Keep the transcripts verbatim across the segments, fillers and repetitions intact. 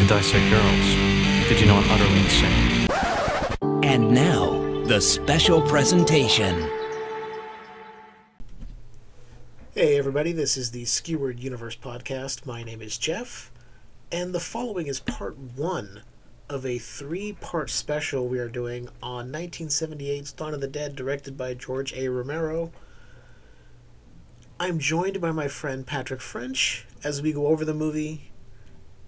to dissect girls. Did you know I'm utterly insane? And now, the special presentation. Hey everybody, this is the Skewered Universe Podcast. My name is Jeff, and the following is part one of a three-part special we are doing on nineteen seventy-eight's Dawn of the Dead, directed by George A. Romero. I'm joined by my friend Patrick French as we go over the movie,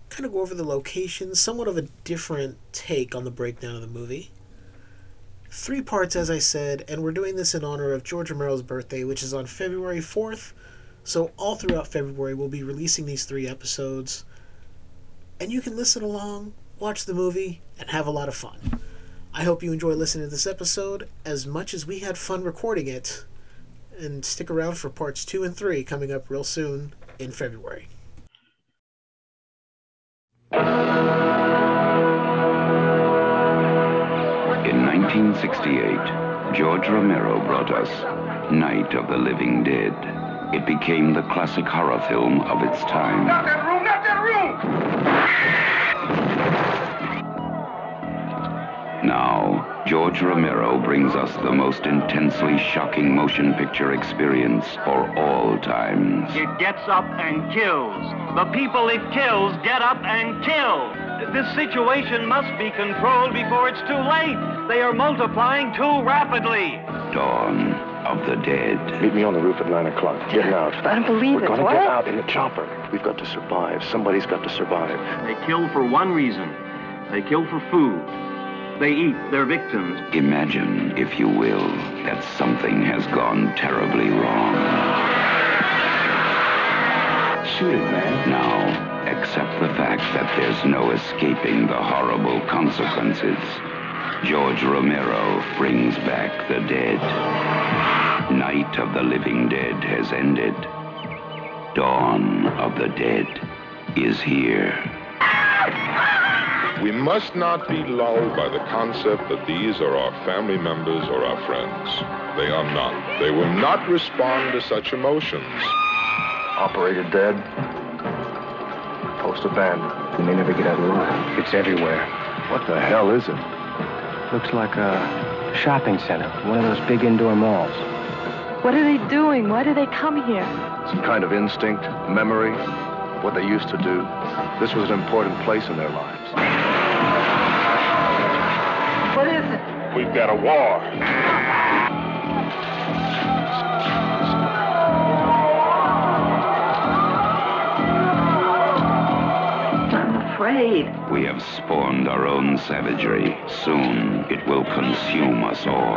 kind of go over the location, somewhat of a different take on the breakdown of the movie. Three parts, as I said, and we're doing this in honor of George Romero's birthday, which is on February fourth. So all throughout February, we'll be releasing these three episodes. And you can listen along, watch the movie, and have a lot of fun. I hope you enjoy listening to this episode as much as we had fun recording it. And stick around for parts two and three coming up real soon in February. In nineteen sixty-eight, George Romero brought us Night of the Living Dead. It became the classic horror film of its time. Not that room! Not that room! Now, George Romero brings us the most intensely shocking motion picture experience for all times. It gets up and kills. The people it kills get up and kill. This situation must be controlled before it's too late. They are multiplying too rapidly. Dawn of the Dead. Meet me on the roof at nine o'clock. Get out. I don't believe We're it. We're going to get out in the chopper. We've got to survive. Somebody's got to survive. They kill for one reason. They kill for food. They eat their victims. Imagine, if you will, that something has gone terribly wrong. Shoot it, man. Now, accept the fact that there's no escaping the horrible consequences. George Romero brings back the dead. Night of the Living Dead has ended. Dawn of the Dead is here. We must not be lulled by the concept that these are our family members or our friends. They are not. They will not respond to such emotions. Operator dead. Post abandoned. You may never get out alive. It's everywhere. What the hell is it? Looks like a shopping center. One of those big indoor malls. What are they doing? Why do they come here? Some kind of instinct, memory, what they used to do. This was an important place in their lives. What is it? We've got a war. We have spawned our own savagery. Soon, it will consume us all.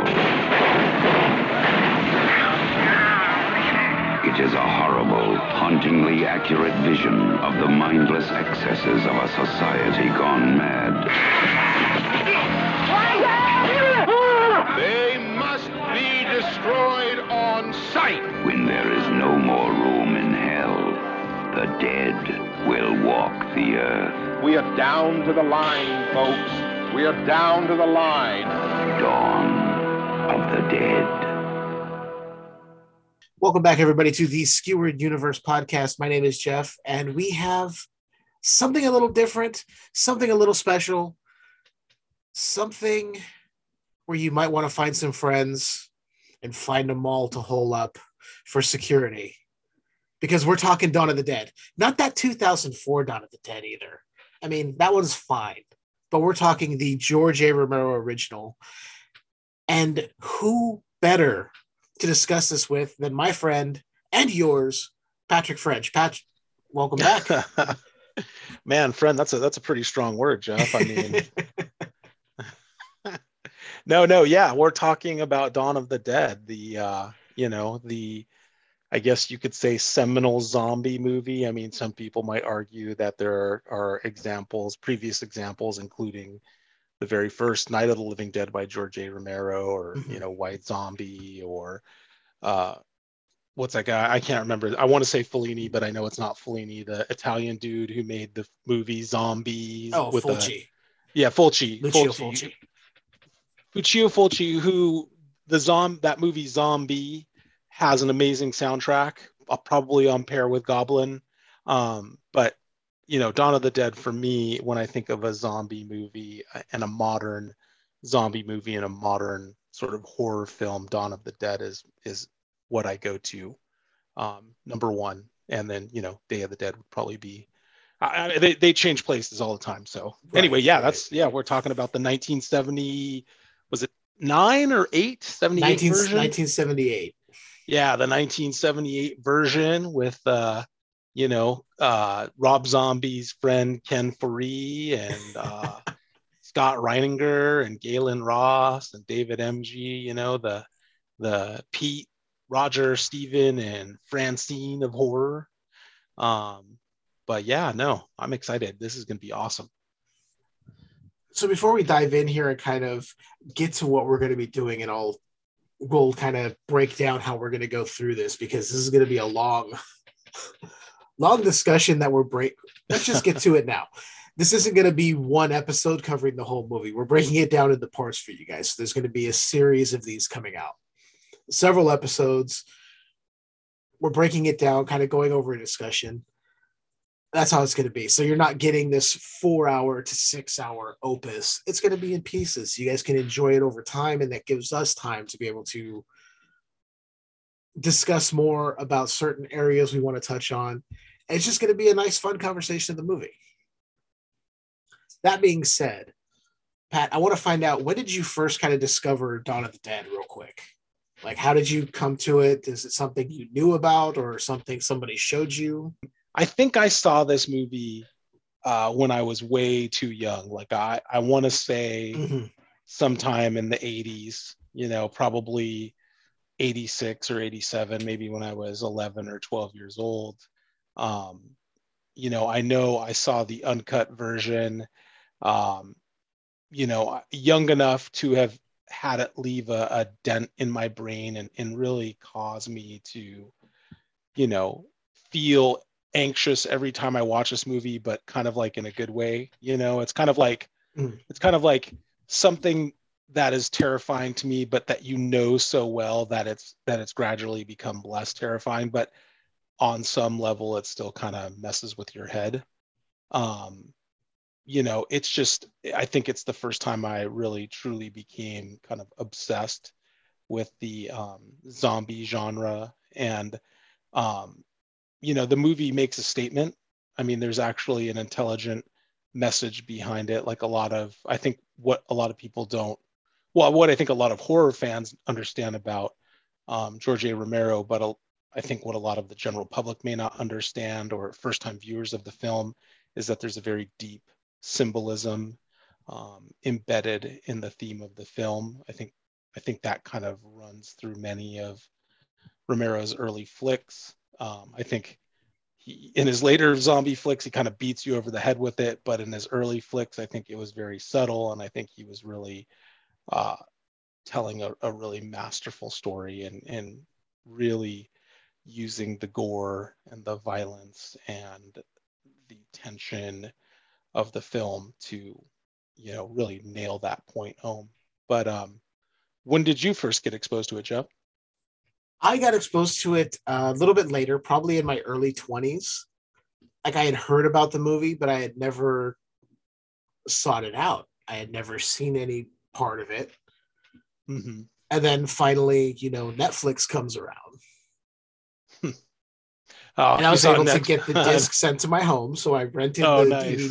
It is a horrible, hauntingly accurate vision of the mindless excesses of a society gone mad. They must be destroyed on sight. When there is no more room in hell, the dead will walk the earth. We are down to the line, folks. We are down to the line. Dawn of the Dead. Welcome back, everybody, to the Skewered Universe Podcast. My name is Jeff, and we have something a little different, something a little special, something where you might want to find some friends and find a mall to hole up for security. Because we're talking Dawn of the Dead. Not that two thousand four Dawn of the Dead either. I mean, that one's fine, but we're talking the George A. Romero original. And who better to discuss this with than my friend and yours, Patrick French. Pat, welcome back. Man, friend, that's a that's a pretty strong word, Jeff. I mean, no, no, yeah, we're talking about Dawn of the Dead, the uh, you know, the I guess you could say seminal zombie movie. I mean, some people might argue that there are examples, previous examples, including the very first Night of the Living Dead by George A. Romero, or mm-hmm. you know, White Zombie, or uh, what's that guy? I can't remember. I want to say Fellini, but I know it's not Fellini. The Italian dude who made the movie Zombies. Oh, with Fulci. A, yeah, Fulci. Lucio Fulci. Lucio Fulci, who the zom that movie Zombie has an amazing soundtrack, probably on par with Goblin. Um, but you know, Dawn of the Dead for me, when I think of a zombie movie and a modern zombie movie and a modern sort of horror film, Dawn of the Dead is is what I go to, um, number one. And then, you know, Day of the Dead would probably be. I, I, they they change places all the time. So right, anyway, yeah, right. that's yeah. We're talking about the nineteen seventy. Was it nine or eight? seventy-eight version? nineteen seventy-eight. Yeah, the nineteen seventy-eight version with. Uh, you know, uh, Rob Zombie's friend, Ken Foree, and uh, Scott Reininger and Galen Ross and David M G, you know, the, the Pete, Roger, Steven, and Francine of horror. Um, but yeah, no, I'm excited. This is going to be awesome. So before we dive in here and kind of get to what we're going to be doing and all, we'll kind of break down how we're going to go through this, because this is going to be a long... long discussion that we're break. Let's just get to it now. This isn't going to be one episode covering the whole movie. We're breaking it down into parts for you guys. So there's going to be a series of these coming out, several episodes. We're breaking it down, kind of going over a discussion. That's how it's going to be. So you're not getting this four hour to six hour opus. It's going to be in pieces. You guys can enjoy it over time. And that gives us time to be able to discuss more about certain areas we want to touch on. It's just going to be a nice, fun conversation of the movie. That being said, Pat, I want to find out, when did you first kind of discover Dawn of the Dead real quick? Like, how did you come to it? Is it something you knew about or something somebody showed you? I think I saw this movie uh, when I was way too young. Like, I, I want to say mm-hmm. sometime in the eighties, you know, probably eighty-six or eighty-seven, maybe when I was eleven or twelve years old. Um, you know, I know I saw the uncut version, um, you know, young enough to have had it leave a, a dent in my brain and, and really cause me to, you know, feel anxious every time I watch this movie, but kind of like in a good way. You know, it's kind of like, mm. it's kind of like something that is terrifying to me, but that, you know, so well that it's that it's gradually become less terrifying, but on some level it still kind of messes with your head. Um, you know, it's just, I think it's the first time I really truly became kind of obsessed with the um, zombie genre. And, um, you know, the movie makes a statement. I mean, there's actually an intelligent message behind it. Like a lot of, I think what a lot of people don't, well, what I think a lot of horror fans understand about um, George A. Romero, but a, I think what a lot of the general public may not understand, or first-time viewers of the film, is that there's a very deep symbolism um, embedded in the theme of the film. I think I think that kind of runs through many of Romero's early flicks. Um, I think he, in his later zombie flicks, he kind of beats you over the head with it, but in his early flicks, I think it was very subtle, and I think he was really... Uh, telling a, a really masterful story and, and really using the gore and the violence and the tension of the film to, you know, really nail that point home. But um, when did you first get exposed to it, Joe? I got exposed to it a little bit later, probably in my early twenties. Like, I had heard about the movie, but I had never sought it out. I had never seen any part of it. Mm-hmm. And then finally, you know, Netflix comes around. Hmm. Oh, and I was able Netflix. to get the disc sent to my home, so I rented oh, the nice. D V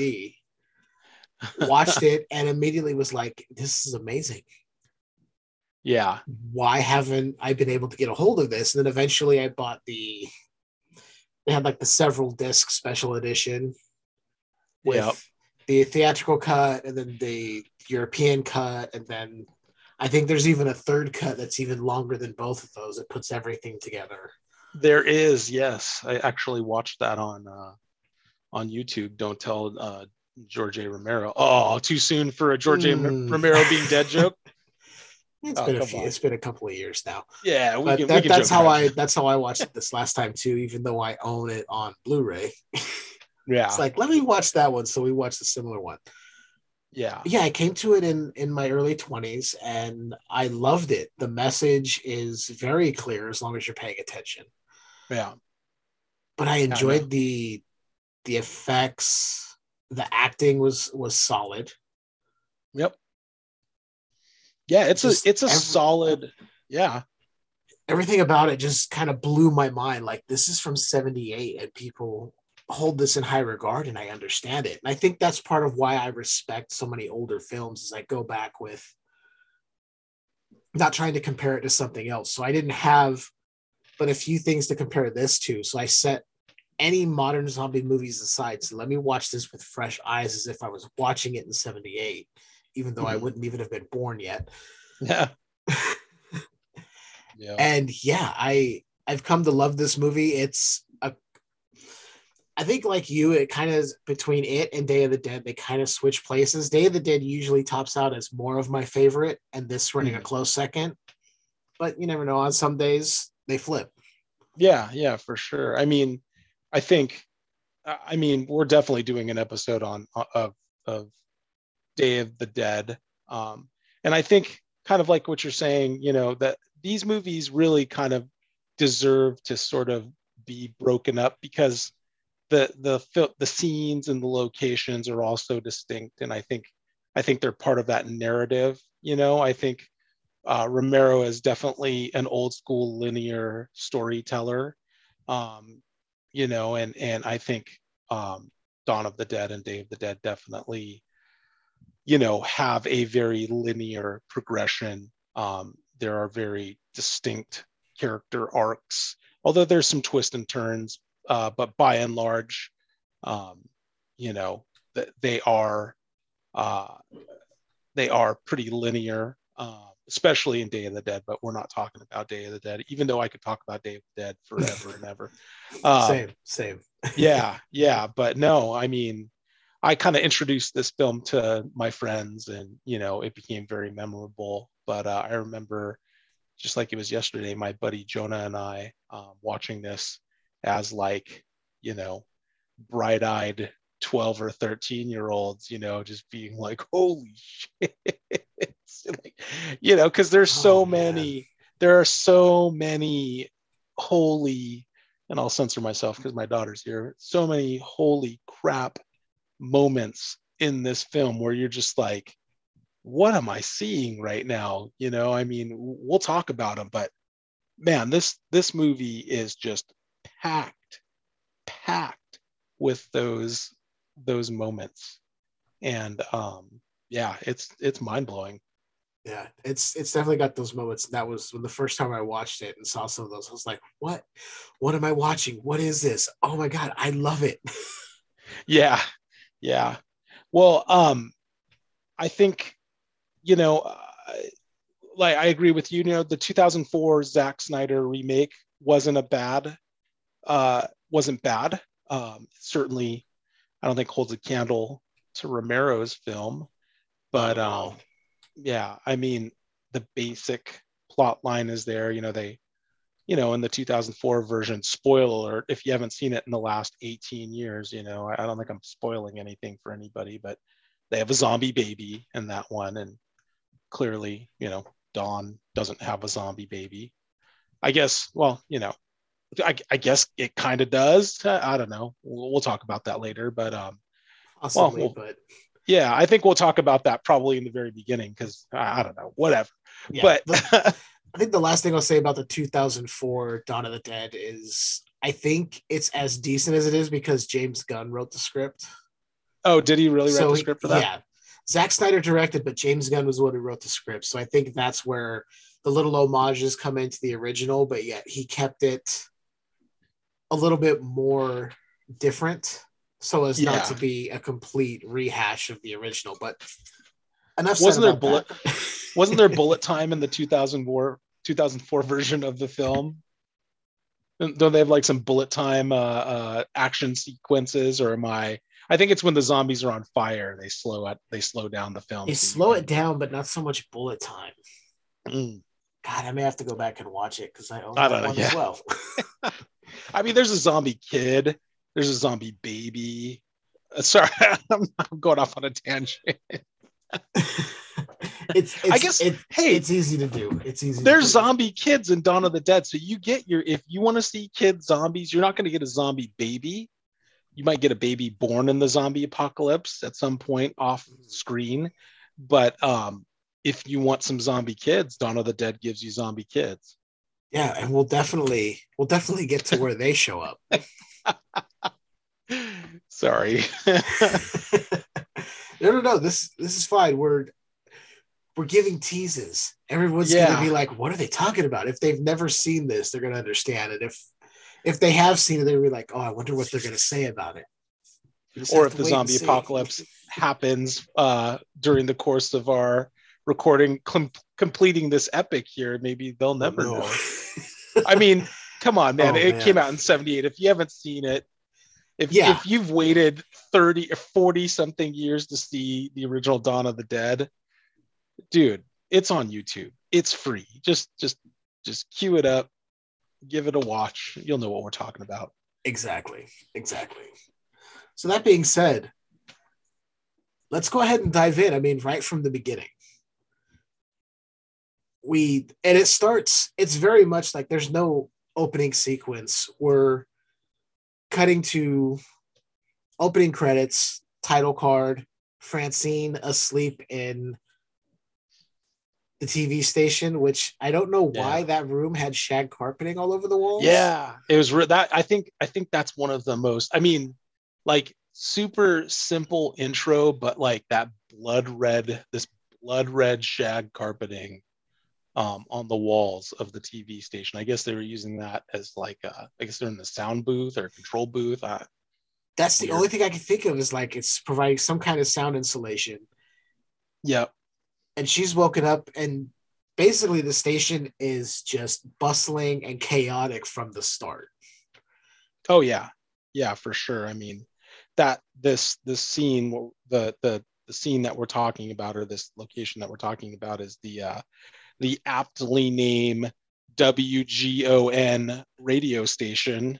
D, watched it, and immediately was like, this is amazing. Yeah. Why haven't I been able to get a hold of this? And then eventually I bought the, they had like the several disc special edition with yep. the theatrical cut, and then the European cut, and then I think there's even a third cut that's even longer than both of those. It puts everything together. There is, yes. I actually watched that on uh, on YouTube. Don't tell uh, George A. Romero. Oh, too soon for a George mm. A. Romero being dead joke. It's oh, been a few, it's been a couple of years now. Yeah, we can, that, we can that's how around. I that's how I watched it this last time too. Even though I own it on Blu-ray. Yeah, it's like, let me watch that one. So we watched a similar one. Yeah. Yeah, I came to it in, in my early twenties, and I loved it. The message is very clear as long as you're paying attention. Yeah. But I enjoyed yeah, I the the effects, the acting was was solid. Yep. Yeah, it's just a it's a every, solid. Yeah. Everything about it just kind of blew my mind. Like, this is from seventy-eight and people hold this in high regard, and I understand it. And I think that's part of why I respect so many older films, is I go back with not trying to compare it to something else. So I didn't have but a few things to compare this to. So I set any modern zombie movies aside. So let me watch this with fresh eyes as if I was watching it in seventy-eight, even though mm-hmm. I wouldn't even have been born yet. Yeah. Yeah. And yeah, I, I've come to love this movie. It's a, I think like you, it kind of between it and Day of the Dead, they kind of switch places. Day of the Dead usually tops out as more of my favorite, and this running mm-hmm. a close second, but you never know. On some days they flip. Yeah. Yeah, for sure. I mean, I think, I mean, we're definitely doing an episode on, of, of Day of the Dead. Um, and I think kind of like what you're saying, you know, that these movies really kind of deserve to sort of be broken up, because the, the, the scenes and the locations are all so distinct. And I think, I think they're part of that narrative. You know, I think uh, Romero is definitely an old school linear storyteller. Um, you know, and, and I think um, Dawn of the Dead and Day of the Dead definitely, you know, have a very linear progression. Um, there are very distinct character arcs, although there's some twists and turns, uh, but by and large, um, you know, th- they are, uh, they are pretty linear, uh, especially in Day of the Dead, but we're not talking about Day of the Dead, even though I could talk about Day of the Dead forever and ever. Um, same, same. yeah, yeah. But no, I mean, I kind of introduced this film to my friends, and, you know, it became very memorable. But uh, I remember, just like it was yesterday, my buddy Jonah and I um, watching this as like, you know, bright-eyed twelve or thirteen year olds, you know, just being like, holy shit. Like, you know, because there's so oh, many, there are so many holy, and I'll censor myself because my daughter's here, so many holy crap moments in this film where you're just like, what am I seeing right now? You know, I mean, we'll talk about them, but man, this this movie is just packed, packed with those those moments. And um, yeah, it's it's mind-blowing. Yeah, it's it's definitely got those moments. That was when the first time I watched it and saw some of those, I was like, what? What am I watching? What is this? Oh my God, I love it. Yeah, yeah. Well, um, I think, you know, uh, like I agree with you, you know, the two thousand four Zack Snyder remake wasn't a bad, uh, wasn't bad. Um, certainly, I don't think holds a candle to Romero's film, but um, yeah, I mean, the basic plot line is there. You know, they, you know, in the two thousand four version, spoiler alert, if you haven't seen it in the last eighteen years, you know, I don't think I'm spoiling anything for anybody, but they have a zombie baby in that one. And clearly, you know, Dawn doesn't have a zombie baby. I guess, well, you know, I, I guess it kind of does. I don't know. We'll, we'll talk about that later, but um, possibly, well, we'll, but yeah, I think we'll talk about that probably in the very beginning, because I, I don't know, whatever. Yeah, but the, I think the last thing I'll say about the two thousand four Dawn of the Dead is I think it's as decent as it is because James Gunn wrote the script. Oh, did he really so write the script for that? Yeah. Zack Snyder directed, but James Gunn was the one who wrote the script. So I think that's where the little homages come into the original, but yet he kept it a little bit more different, so as yeah. not to be a complete rehash of the original. But enough wasn't said about there bullet that. Wasn't there bullet time in the two thousand four version of the film? Don't they have like some bullet time uh, uh, action sequences, or am I I think it's when the zombies are on fire, they slow it they slow down the film. They slow it down, but not so much bullet time. Mm. God, I may have to go back and watch it because I own I that know, one yeah. as well. I mean, there's a zombie kid. There's a zombie baby. Uh, sorry, I'm, I'm going off on a tangent. it's, it's, I guess, it, hey, it's easy to do. It's easy. There's zombie kids in Dawn of the Dead, so you get your if you want to see kids zombies, you're not going to get a zombie baby. you might get a baby born in the zombie apocalypse at some point off screen. But um, if you want some zombie kids, Dawn of the Dead gives you zombie kids. Yeah, and we'll definitely we'll definitely get to where they show up. Sorry. No, no, no. This this is fine. We're we're giving teases. Everyone's yeah. gonna be like, "What are they talking about?" If they've never seen this, they're gonna understand it. If if they have seen it, they'll be like, "Oh, I wonder what they're gonna say about it." Or if the zombie apocalypse happens uh, during the course of our recording, com- completing this epic here, maybe they'll never oh, no. know. I mean, come on, man! Oh, it man. came out in seventy-eight. If you haven't seen it. If, yeah. if you've waited thirty or forty something years to see the original Dawn of the Dead, dude, it's on YouTube. It's free. Just just just queue it up, give it a watch. You'll know what we're talking about. Exactly. Exactly. So that being said, let's go ahead and dive in. I mean, right from the beginning. We and it starts, it's very much like there's no opening sequence. We're cutting to opening credits, title card, Francine asleep in the T V station, which I don't know yeah. why that room had shag carpeting all over the walls. Yeah, it was re- that. I think I think that's one of the most. I mean, like super simple intro, but like that blood red, this blood red shag carpeting um, on the walls of the T V station. I guess they were using that as like, a, I guess they're in the sound booth or control booth. Uh, That's the weird. only thing I can think of is like, it's providing some kind of sound insulation. Yeah. And she's woken up and basically the station is just bustling and chaotic from the start. Oh yeah. Yeah, for sure. I mean that this, this scene, the, the, the scene that we're talking about, or this location that we're talking about is the, uh, the aptly named W G O N radio station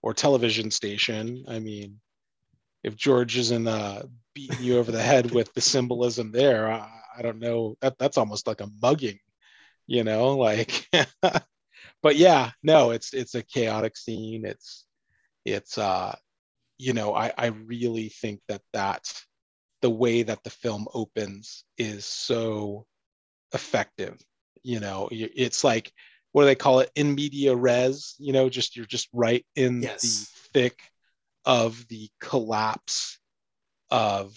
or television station. I mean, if George isn't uh, beating you over the head with the symbolism there, I, I don't know. That, that's almost like a mugging, you know, like, but yeah, no, it's, it's a chaotic scene. It's, it's, uh, you know, I, I really think that that's the way that the film opens is so effective. You know, it's like, what do they call it, in media res, you know, just you're just right in yes. the thick of the collapse of,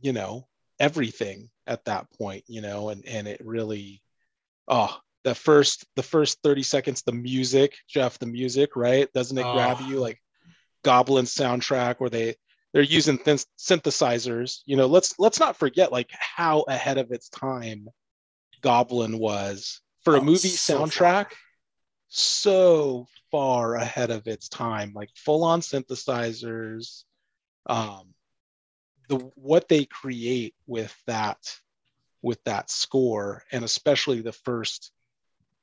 you know, everything at that point, you know, and and it really, oh, the first the first thirty seconds, the music, Jeff, the music, right? Doesn't it oh. grab you like Goblin soundtrack where they they're using th- synthesizers, you know, let's let's not forget like how ahead of its time Goblin was for a oh, movie so soundtrack far. so far ahead of its time, like full-on synthesizers, um the what they create with that with that score, and especially the first,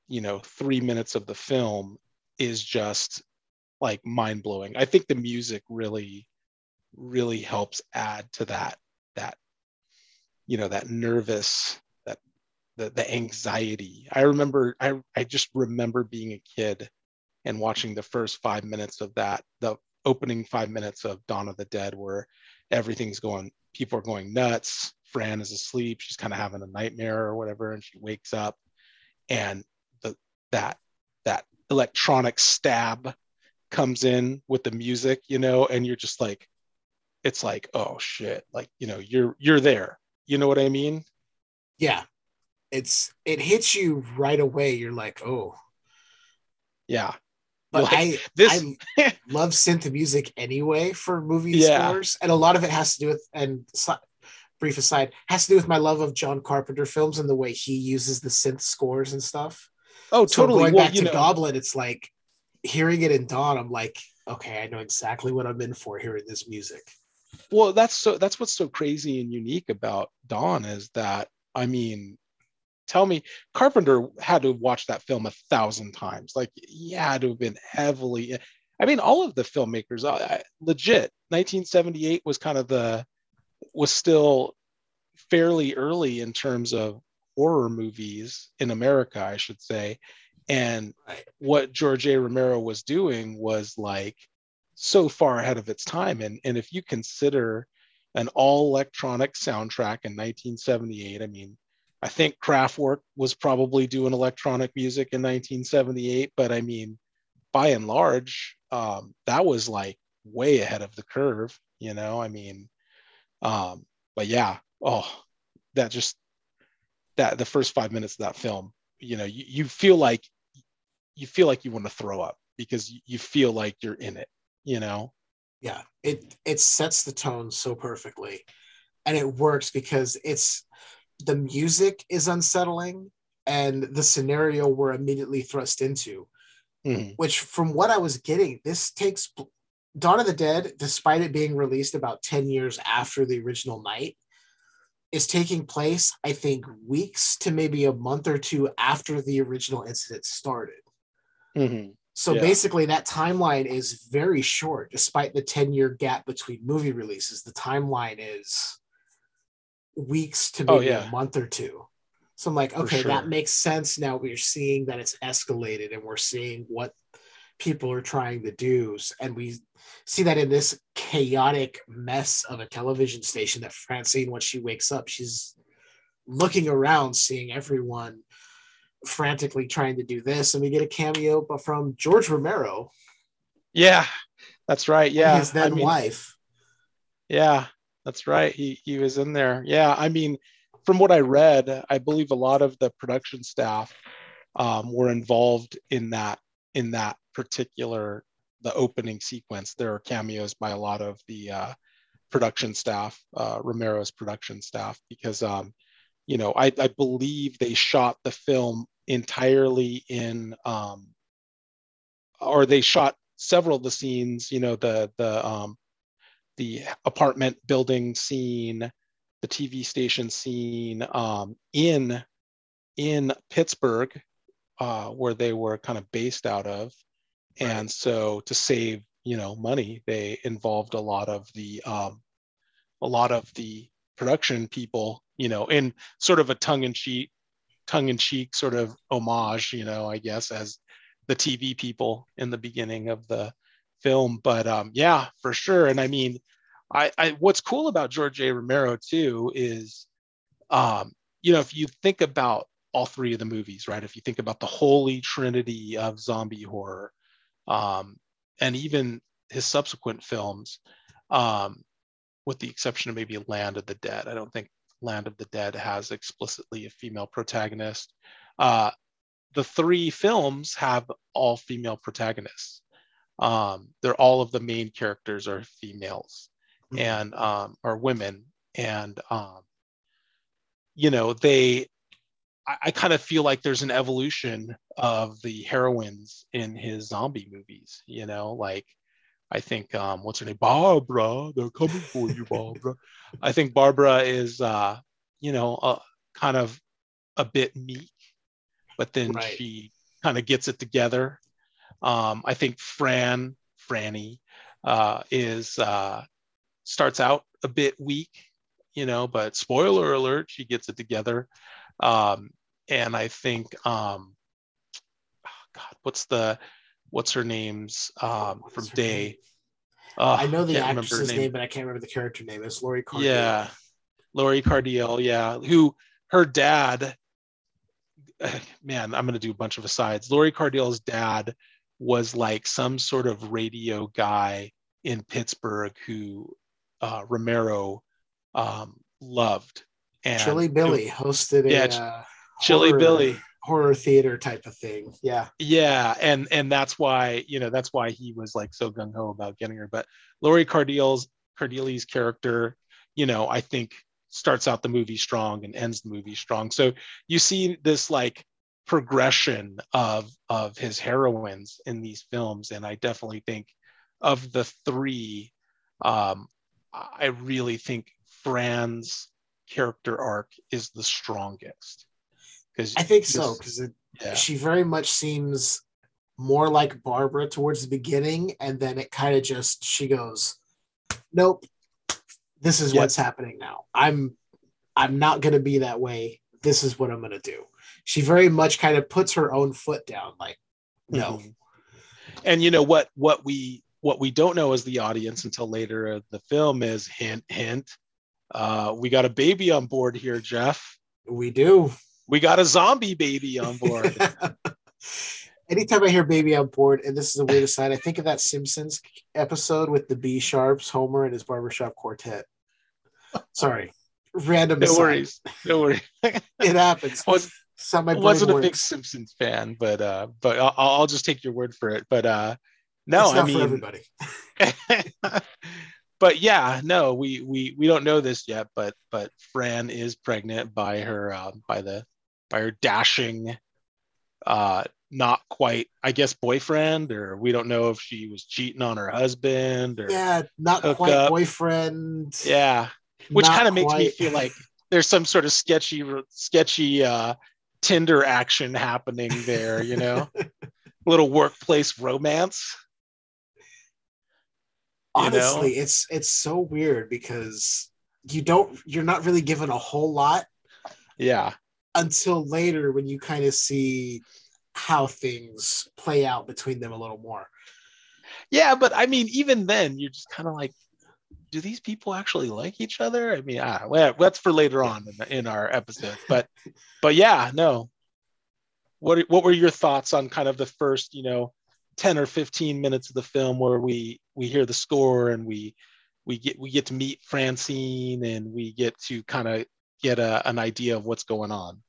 you know, three minutes of the film is just like mind-blowing. I think the music really really helps add to that that you know that nervous The, the anxiety. I remember, I, I just remember being a kid and watching the first five minutes of that, the opening five minutes of Dawn of the Dead, where everything's going, people are going nuts. Fran is asleep. She's kind of having a nightmare or whatever. And she wakes up and the, that, that electronic stab comes in with the music, you know, and you're just like, it's like, oh shit. Like, you know, you're, you're there. You know what I mean? Yeah. It's it hits you right away. You're like, oh, yeah. But like, I this I love synth music anyway for movie yeah. scores, and a lot of it has to do with. And brief aside, has to do with my love of John Carpenter films and the way he uses the synth scores and stuff. Oh, so totally. Going well, back to know. Goblin, it's like hearing it in Dawn. I'm like, okay, I know exactly what I'm in for hearing this music. Well, that's so. That's what's so crazy and unique about Dawn is that I mean. Tell me, Carpenter had to watch that film a thousand times. Like he had to have been heavily. I mean, all of the filmmakers, I, I, legit. nineteen seventy-eight was kind of the was still fairly early in terms of horror movies in America, I should say. And what George A. Romero was doing was like so far ahead of its time. And, and if you consider an all-electronic soundtrack in nineteen seventy-eight, I mean, I think Kraftwerk was probably doing electronic music in nineteen seventy-eight, but I mean, by and large, um, that was like way ahead of the curve, you know? I mean, um, but yeah, oh, that just, that the first five minutes of that film, you know, you, you feel like, you feel like you want to throw up because you feel like you're in it, you know? Yeah, it it sets the tone so perfectly. And it works because it's, the music is unsettling and the scenario we're immediately thrust into. Mm-hmm. Which, from what I was getting, this takes Dawn of the Dead, despite it being released about ten years after the original night, is taking place, I think, weeks to maybe a month or two after the original incident started. Mm-hmm. So yeah. Basically, that timeline is very short, despite the ten-year gap between movie releases. The timeline is weeks to maybe oh, yeah. a month or two. So I'm like, okay, sure. That makes sense. Now we're seeing that it's escalated and we're seeing what people are trying to do. And we see that in this chaotic mess of a television station that Francine, when she wakes up, she's looking around, seeing everyone frantically trying to do this. And we get a cameo from George Romero. Yeah, that's right. Yeah. His then I mean, wife. Yeah, that's right. He, he was in there. Yeah, I mean, from what I read, I believe a lot of the production staff um, were involved in that in that particular the opening sequence. There are cameos by a lot of the uh, production staff, uh, Romero's production staff, because um, you know I, I believe they shot the film entirely in, um, or they shot several of the scenes. You know the the um, the apartment building scene, the T V station scene um, in in Pittsburgh, uh, where they were kind of based out of, right. And so to save you know money, they involved a lot of the um, a lot of the production people, you know, in sort of a tongue-in-cheek tongue-in-cheek sort of homage, you know, I guess as the T V people in the beginning of the film, but um, yeah, for sure, and I mean. I, I, what's cool about George A. Romero too is, um, you know, if you think about all three of the movies, right? If you think about the holy trinity of zombie horror, um, and even his subsequent films, um, with the exception of maybe Land of the Dead, I don't think Land of the Dead has explicitly a female protagonist. Uh, the three films have all female protagonists. Um, they're all of the main characters are females. And um or women, and um you know they I, I kind of feel like there's an evolution of the heroines in his zombie movies, you know like I think um what's her name, Barbara, they're coming for you, Barbara. I think Barbara is uh you know uh, kind of a bit meek, but then right. She kind of gets it together. um I think Fran Franny uh is uh starts out a bit weak, you know, but spoiler alert, she gets it together. Um, and I think, um, oh God, what's the, what's her name's um, what from Day? Name? Uh, I know the actress's name. name, but I can't remember the character name. It's Lori Cardille. Yeah, Lori Cardille, yeah, who her dad, man, I'm going to do a bunch of asides. Lori Cardille's dad was like some sort of radio guy in Pittsburgh who, Uh, Romero um, loved. And Chilly Billy it, hosted yeah, a uh, Chilly horror, Billy horror theater type of thing. Yeah, yeah, and and that's why you know that's why he was like so gung ho about getting her. But Lori Cardille's Cardille's character, you know, I think starts out the movie strong and ends the movie strong. So you see this like progression of of his heroines in these films, and I definitely think of the three. Um, I really think Fran's character arc is the strongest. I think so, because yeah. She very much seems more like Barbara towards the beginning, and then it kind of just, she goes, nope, this is yep. what's happening now. I'm I'm not going to be that way. This is what I'm going to do. She very much kind of puts her own foot down, like, no. Mm-hmm. And you know what? What we... what we don't know as the audience until later in the film is, hint, hint, uh, we got a baby on board here, Jeff. We do. We got a zombie baby on board. Anytime I hear baby on board, and this is a weird aside, I think of that Simpsons episode with the B Sharps, Homer, and his barbershop quartet. Sorry. Random no aside. Worries. No worries. It happens. Was, so my wasn't works. A big Simpsons fan, but uh, but I'll, I'll just take your word for it. But uh, no, I mean, for everybody. But yeah, no, we we we don't know this yet, but but Fran is pregnant by her uh, by the by her dashing, uh, not quite, I guess, boyfriend, or we don't know if she was cheating on her husband, or yeah, not quite up. boyfriend. Yeah, which kind of makes me feel like there's some sort of sketchy sketchy uh, Tinder action happening there, you know, little workplace romance. Honestly, you know? it's it's so weird because you don't you're not really given a whole lot. Yeah. Until later when you kind of see how things play out between them a little more. Yeah, but I mean, even then, you're just kind of like, do these people actually like each other? I mean, ah, well, that's for later on in, in our episode. But, but yeah, no. What what were your thoughts on kind of the first, you know, ten or fifteen minutes of the film where we we hear the score and we we get we get to meet Francine and we get to kind of get a, an idea of what's going on?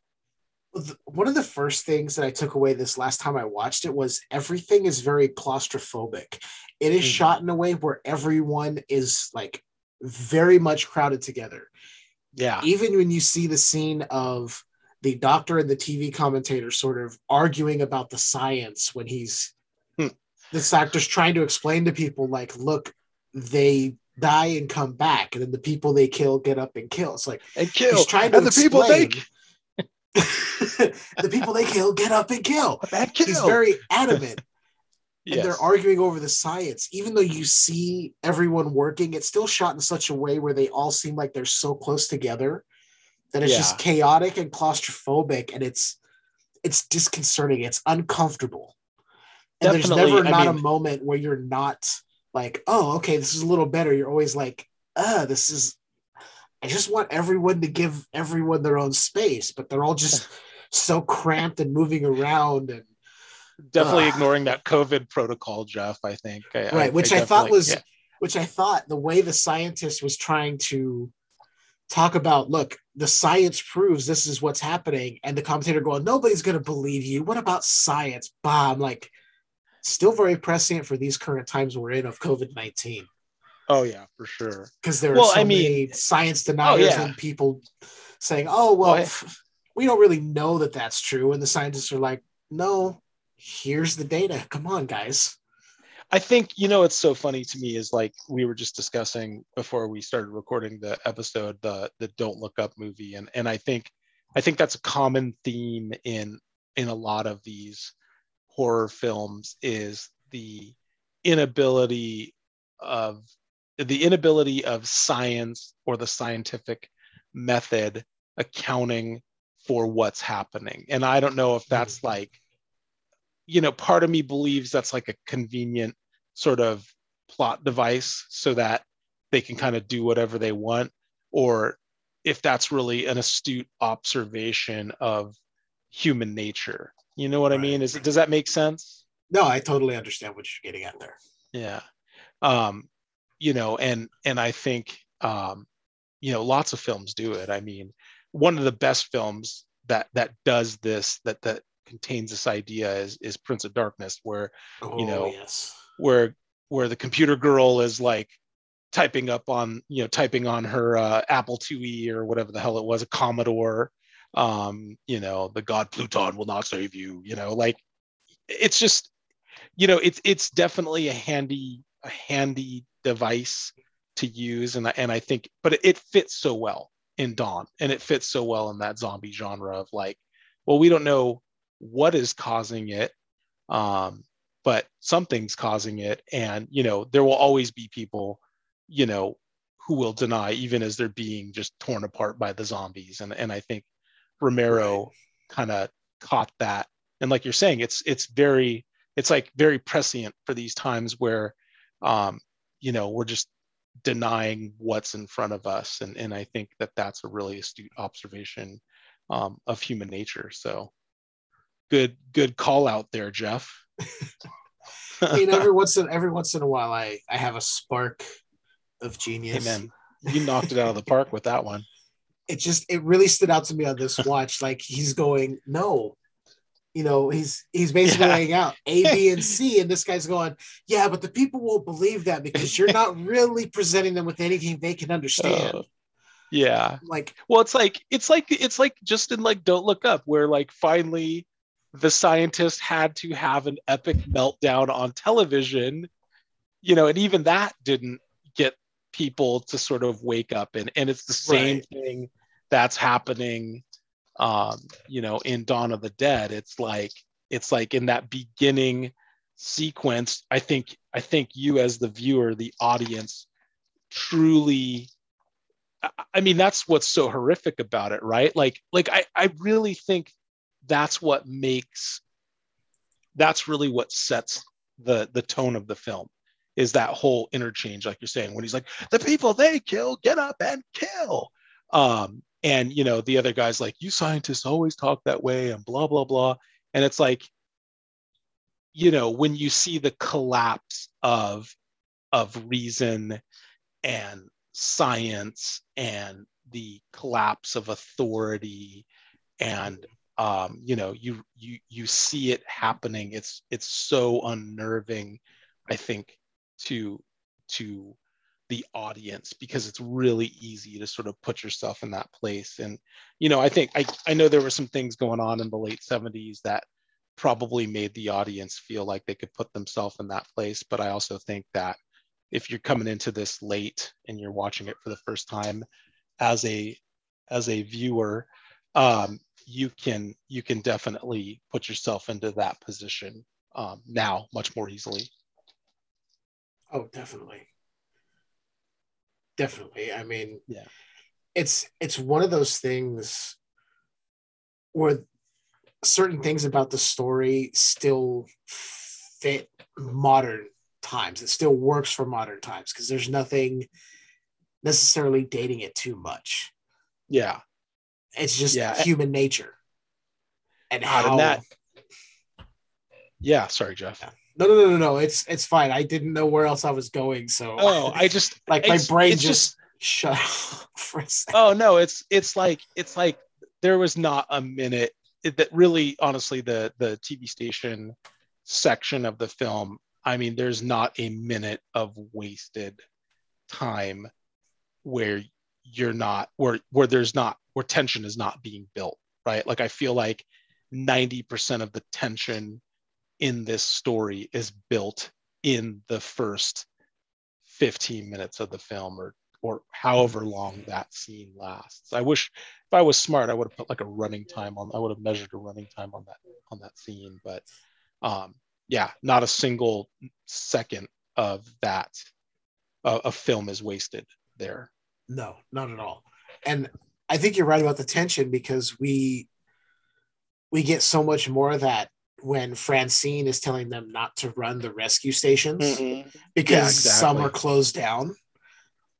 One of the first things that I took away this last time I watched it was everything is very claustrophobic. It is mm. shot in a way where everyone is like very much crowded together. Yeah. Even when you see the scene of the doctor and the T V commentator sort of arguing about the science when he's hmm. this doctor's trying to explain to people like, look, they die and come back. And then the people they kill get up and kill. It's like, and kill. He's trying to and explain. The people think. The people they kill get up and kill. kill. He's very adamant. Yes. And they're arguing over the science. Even though you see everyone working, it's still shot in such a way where they all seem like they're so close together that it's yeah. just chaotic and claustrophobic, and it's it's disconcerting. It's uncomfortable. And Definitely. there's never I not mean, a moment where you're not like, oh, okay, this is a little better. You're always like, uh, this is I just want everyone to give everyone their own space, but they're all just so cramped and moving around and definitely uh, ignoring that COVID protocol, Jeff, I think. I, right. I, which I, I thought was, yeah. which I thought the way the scientist was trying to talk about, look, the science proves this is what's happening. And the commentator going, nobody's going to believe you. What about science? Bah, I'm like, still very prescient for these current times we're in of COVID nineteen. Oh, yeah, for sure. Because there are well, so I mean, many science deniers oh, yeah. and people saying, oh, well, oh, yeah. we don't really know that that's true. And the scientists are like, no, here's the data. Come on, guys. I think, you know, it's so funny to me is like we were just discussing before we started recording the episode, the the Don't Look Up movie. And and I think I think that's a common theme in in a lot of these horror films is the inability of the inability of science or the scientific method accounting for what's happening. And I don't know if that's like, you know, part of me believes that's like a convenient sort of plot device so that they can kind of do whatever they want, or if that's really an astute observation of human nature. You know what right. I mean? Is it, does that make sense? No, I totally understand what you're getting at there. Yeah. Um, You know, and and I think, um, you know, lots of films do it. I mean, one of the best films that that does this, that that contains this idea is is Prince of Darkness, where, oh, you know, yes. where where the computer girl is like typing up on, you know, typing on her uh, Apple two E or whatever the hell it was, a Commodore, um, you know, the god Pluton will not save you, you know, like it's just, you know, it's it's definitely a handy, a handy device to use, and I, and I think, but it, it fits so well in Dawn, and it fits so well in that zombie genre of like, well, we don't know what is causing it, um, but something's causing it, and you know there will always be people, you know, who will deny even as they're being just torn apart by the zombies, and and I think Romero right. kind of caught that, and like you're saying, it's it's very it's like very prescient for these times where um, you know, we're just denying what's in front of us. And, and I think that that's a really astute observation um, of human nature. So good, good call out there, Jeff. You know, every once in, every once in a while, I, I have a spark of genius. Amen. You knocked it out of the park with that one. It just, it really stood out to me on this watch. Like, he's going, no, you know, he's, he's basically yeah. laying out A, B, and C. And this guy's going, yeah, but the people won't believe that because you're not really presenting them with anything they can understand. Uh, yeah. Like, well, it's like, it's like, it's like just in like, Don't Look Up, where like finally the scientist had to have an epic meltdown on television, you know, and even that didn't get people to sort of wake up. And, and it's the same right. thing that's happening, um, you know, in Dawn of the Dead. It's like, it's like in that beginning sequence, I think, I think you as the viewer, the audience, truly, I, I mean, that's what's so horrific about it, right? Like, like I, I really think that's what makes, that's really what sets the, the tone of the film, is that whole interchange, like you're saying, when he's like, the people they kill, get up and kill. Um, and, you know, the other guy's like, you scientists always talk that way and blah, blah, blah. And it's like, you know, when you see the collapse of, of reason and science and the collapse of authority and, um, you know, you, you, you see it happening. It's, it's so unnerving, I think, to to the audience, because it's really easy to sort of put yourself in that place. And, you know, I think I, I know there were some things going on in the late seventies that probably made the audience feel like they could put themselves in that place. But I also think that if you're coming into this late and you're watching it for the first time as a as a viewer, um, you can you can definitely put yourself into that position um, now much more easily. Oh, definitely. Definitely. I mean, yeah. It's it's one of those things where certain things about the story still fit modern times. It still works for modern times because there's nothing necessarily dating it too much. Yeah. It's just yeah. human nature. And how and that Yeah, sorry, Jeff. Yeah. No, no, no, no, no. It's it's fine. I didn't know where else I was going, so. Oh, I just like my brain just, just shut off for a second. Oh no, it's it's like it's like there was not a minute it, that really, honestly, the the T V station section of the film. I mean, there's not a minute of wasted time where you're not where where there's not where tension is not being built, right? Like I feel like ninety percent of the tension in this story is built in the first fifteen minutes of the film, or or however long that scene lasts. I wish if I was smart, I would have put like a running time on, I would have measured a running time on that on that scene. But um, yeah, not a single second of that uh, of film is wasted there. No, not at all. And I think you're right about the tension, because we we get so much more of that when Francine is telling them not to run the rescue stations mm-hmm. because yeah, exactly. some are closed down.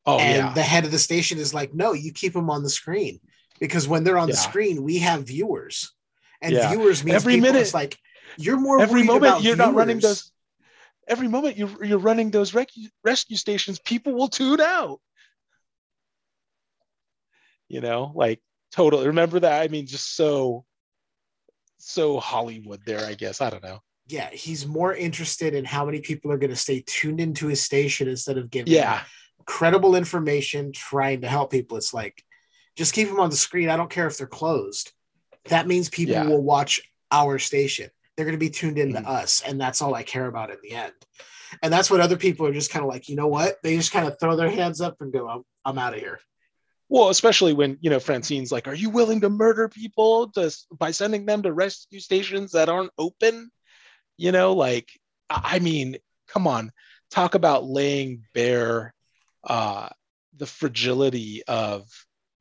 Oh, and yeah. the head of the station is like, no, you keep them on the screen, because when they're on yeah. the screen, we have viewers, and yeah. viewers means every people, minute. It's like, you're more every moment you're viewers. Not running those. Every moment you're you're running those rec- rescue stations, people will tune out. You know, like totally. Remember that? I mean, just so. So Hollywood there, I guess. I don't know. Yeah, he's more interested in how many people are going to stay tuned into his station instead of giving yeah. credible information, trying to help people. It's like, just keep them on the screen. I don't care if they're closed. That means people yeah. will watch our station. They're going to be tuned into mm-hmm. us, and that's all I care about in the end. And that's what other people are just kind of like, you know what? They just kind of throw their hands up and go, I'm, I'm out of here. Well, especially when, you know, Francine's like, are you willing to murder people to, by sending them to rescue stations that aren't open? You know, like, I mean, come on, talk about laying bare uh, the fragility of,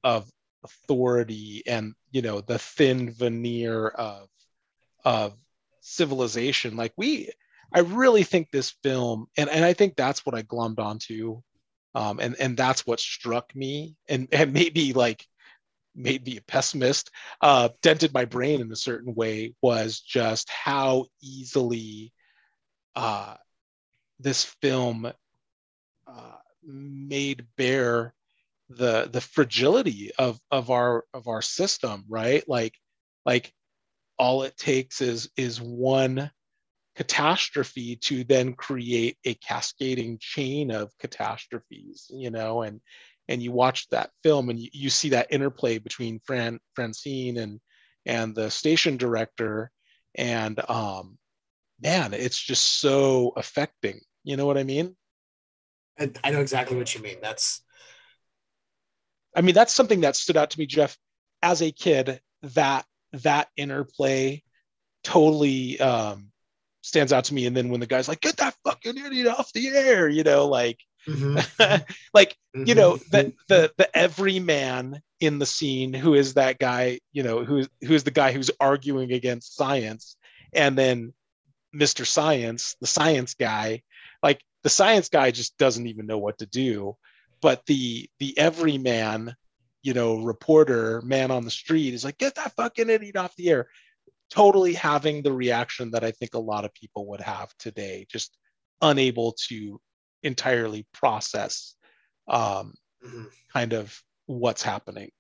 of authority and, you know, the thin veneer of, of civilization. Like we, I really think this film, and, and I think that's what I glommed onto, um, and, and that's what struck me, and, and maybe like made me a pessimist, uh, dented my brain in a certain way, was just how easily uh, this film uh, made bare the the fragility of of our of our system, right? Like, like all it takes is is one catastrophe to then create a cascading chain of catastrophes, you know, and and you watch that film and you, you see that interplay between Fran, Francine and and the station director, and um, man, it's just so affecting. You know what I mean? I, I know exactly what you mean. That's, I mean, that's something that stood out to me, Jeff, as a kid. That that interplay totally um, stands out to me. And then when the guy's like, "Get that fucking idiot off the air," you know, like, mm-hmm. like mm-hmm. you know, the the the everyman in the scene who is that guy, you know, who who is the guy who's arguing against science, and then Mister Science, the science guy, like the science guy just doesn't even know what to do. But the the everyman, you know, reporter, man on the street is like, "Get that fucking idiot off the air." Totally having the reaction that I think a lot of people would have today, just unable to entirely process um, mm-hmm. kind of what's happening.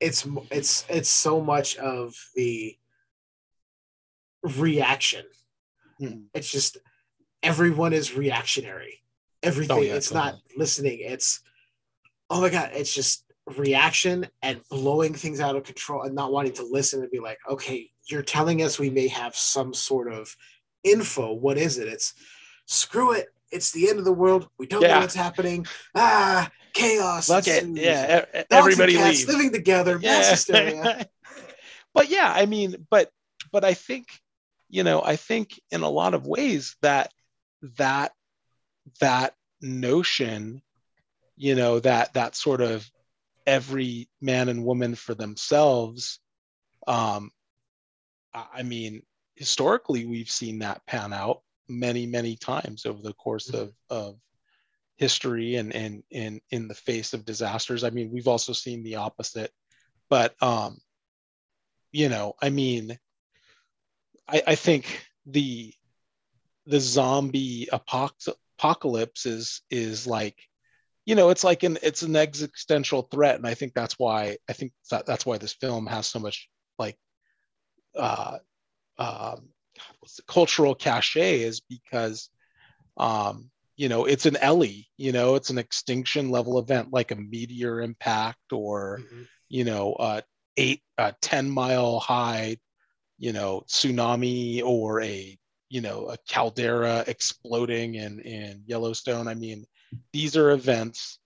It's it's it's so much of the reaction. Mm-hmm. It's just everyone is reactionary. Everything. Oh, yeah, it's totally. Not listening. It's, oh my God, it's just reaction and blowing things out of control and not wanting to listen and be like, okay, you're telling us we may have some sort of info. What is it? It's screw it. It's the end of the world. We don't yeah. know what's happening. Ah, chaos. Look at, yeah, e- everybody leaves. Living together. Yeah. Mass hysteria. But yeah, I mean, but, but I think, you know, I think in a lot of ways that, that, that notion, you know, that that sort of every man and woman for themselves, um I mean, historically we've seen that pan out many many times over the course of of history and and in in the face of disasters. I mean, we've also seen the opposite, but um you know, I mean, I I think the the zombie apocalypse apocalypse is is like, you know, it's like an it's an existential threat, and I think that's why I think that, that's why this film has so much like uh um what's the cultural cachet, is because um you know, it's an Ellie, you know, it's an extinction level event like a meteor impact or mm-hmm. you know, uh eight uh ten mile high, you know, tsunami, or a you know, a caldera exploding in, in Yellowstone. I mean, these are events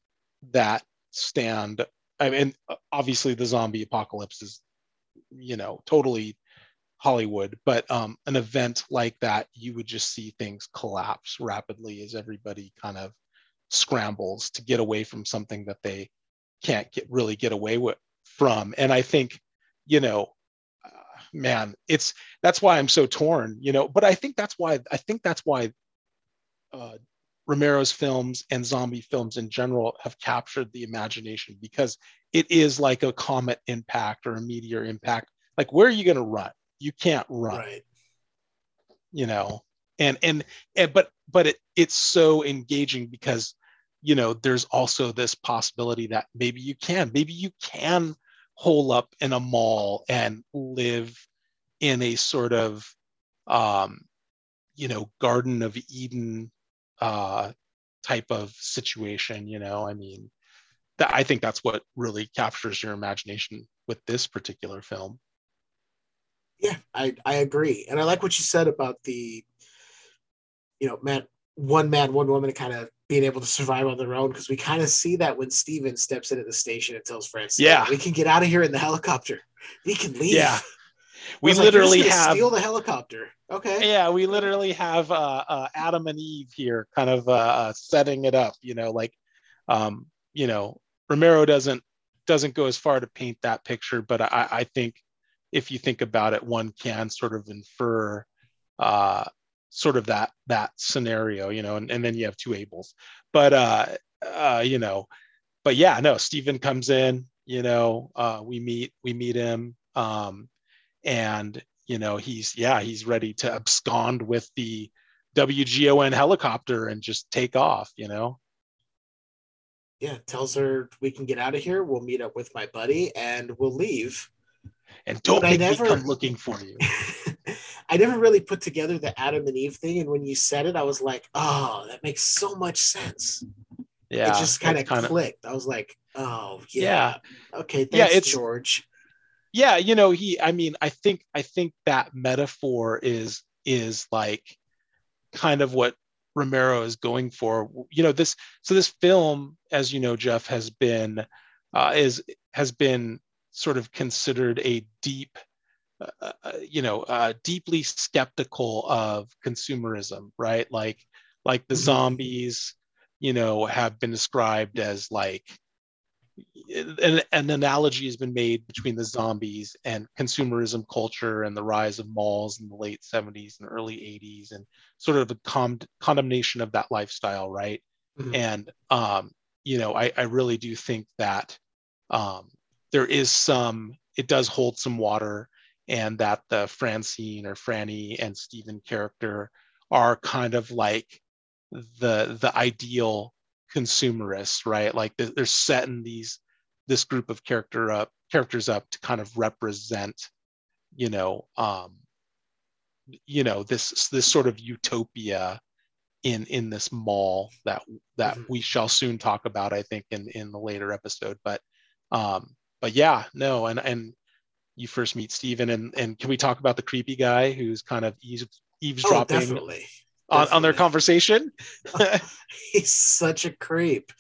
that stand, I mean, obviously the zombie apocalypse is, you know, totally Hollywood, but um, an event like that, you would just see things collapse rapidly as everybody kind of scrambles to get away from something that they can't get really get away with, from. And I think, you know, man, it's that's why I'm so torn, you know. But I think that's why I think that's why uh, Romero's films and zombie films in general have captured the imagination, because it is like a comet impact or a meteor impact. Like, where are you going to run? You can't run, right. You know. And and and but but it it's so engaging because, you know, there's also this possibility that maybe you can, maybe you can. hole up in a mall and live in a sort of, um, you know, Garden of Eden uh, type of situation. You know, I mean, th- I think that's what really captures your imagination with this particular film. Yeah, I, I agree. And I like what you said about the, you know, man, one man, one woman kind of being able to survive on their own, because we kind of see that when Steven steps into the station and tells Francine, yeah, we can get out of here in the helicopter. We can leave. Yeah. We literally like, have steal the helicopter. Okay. Yeah. We literally have uh, uh, Adam and Eve here kind of uh, uh, setting it up, you know, like, um, you know, Romero doesn't, doesn't go as far to paint that picture, but I, I think if you think about it, one can sort of infer uh, sort of that that scenario, you know, and, and then you have two Abels. But, uh, uh, you know, but yeah, no, Steven comes in, you know, uh, we meet we meet him. Um, and, you know, he's, yeah, he's ready to abscond with the W G O N helicopter and just take off, you know. Yeah, tells her we can get out of here. We'll meet up with my buddy and we'll leave. And don't but make never, me come looking for you. I never really put together the Adam and Eve thing. And when you said it, I was like, oh, that makes so much sense. Yeah. It just kind of clicked. I was like, oh, yeah. yeah. Okay, thanks, yeah, it's, George. Yeah, you know, he, I mean, I think, I think that metaphor is, is like kind of what Romero is going for, you know, this, so this film, as you know, Jeff, has been, uh, is, has been sort of considered a deep, uh, you know, uh, deeply skeptical of consumerism, right? Like, like the zombies, you know, have been described as like, An, an analogy has been made between the zombies and consumerism culture and the rise of malls in the late seventies and early eighties, and sort of a con- condemnation of that lifestyle, right? Mm-hmm. And um, you know, I, I really do think that um, there is some, it does hold some water, and that the Francine or Franny and Steven character are kind of like the the ideal consumerists, right? Like they're setting these this group of character up characters up to kind of represent, you know, um, you know, this this sort of utopia in in this mall that that mm-hmm. we shall soon talk about, I think, in in the later episode. But um, but yeah, no, and and you first meet Steven, and and can we talk about the creepy guy who's kind of eaves, eavesdropping? Oh, definitely. On, on their conversation. He's such a creep.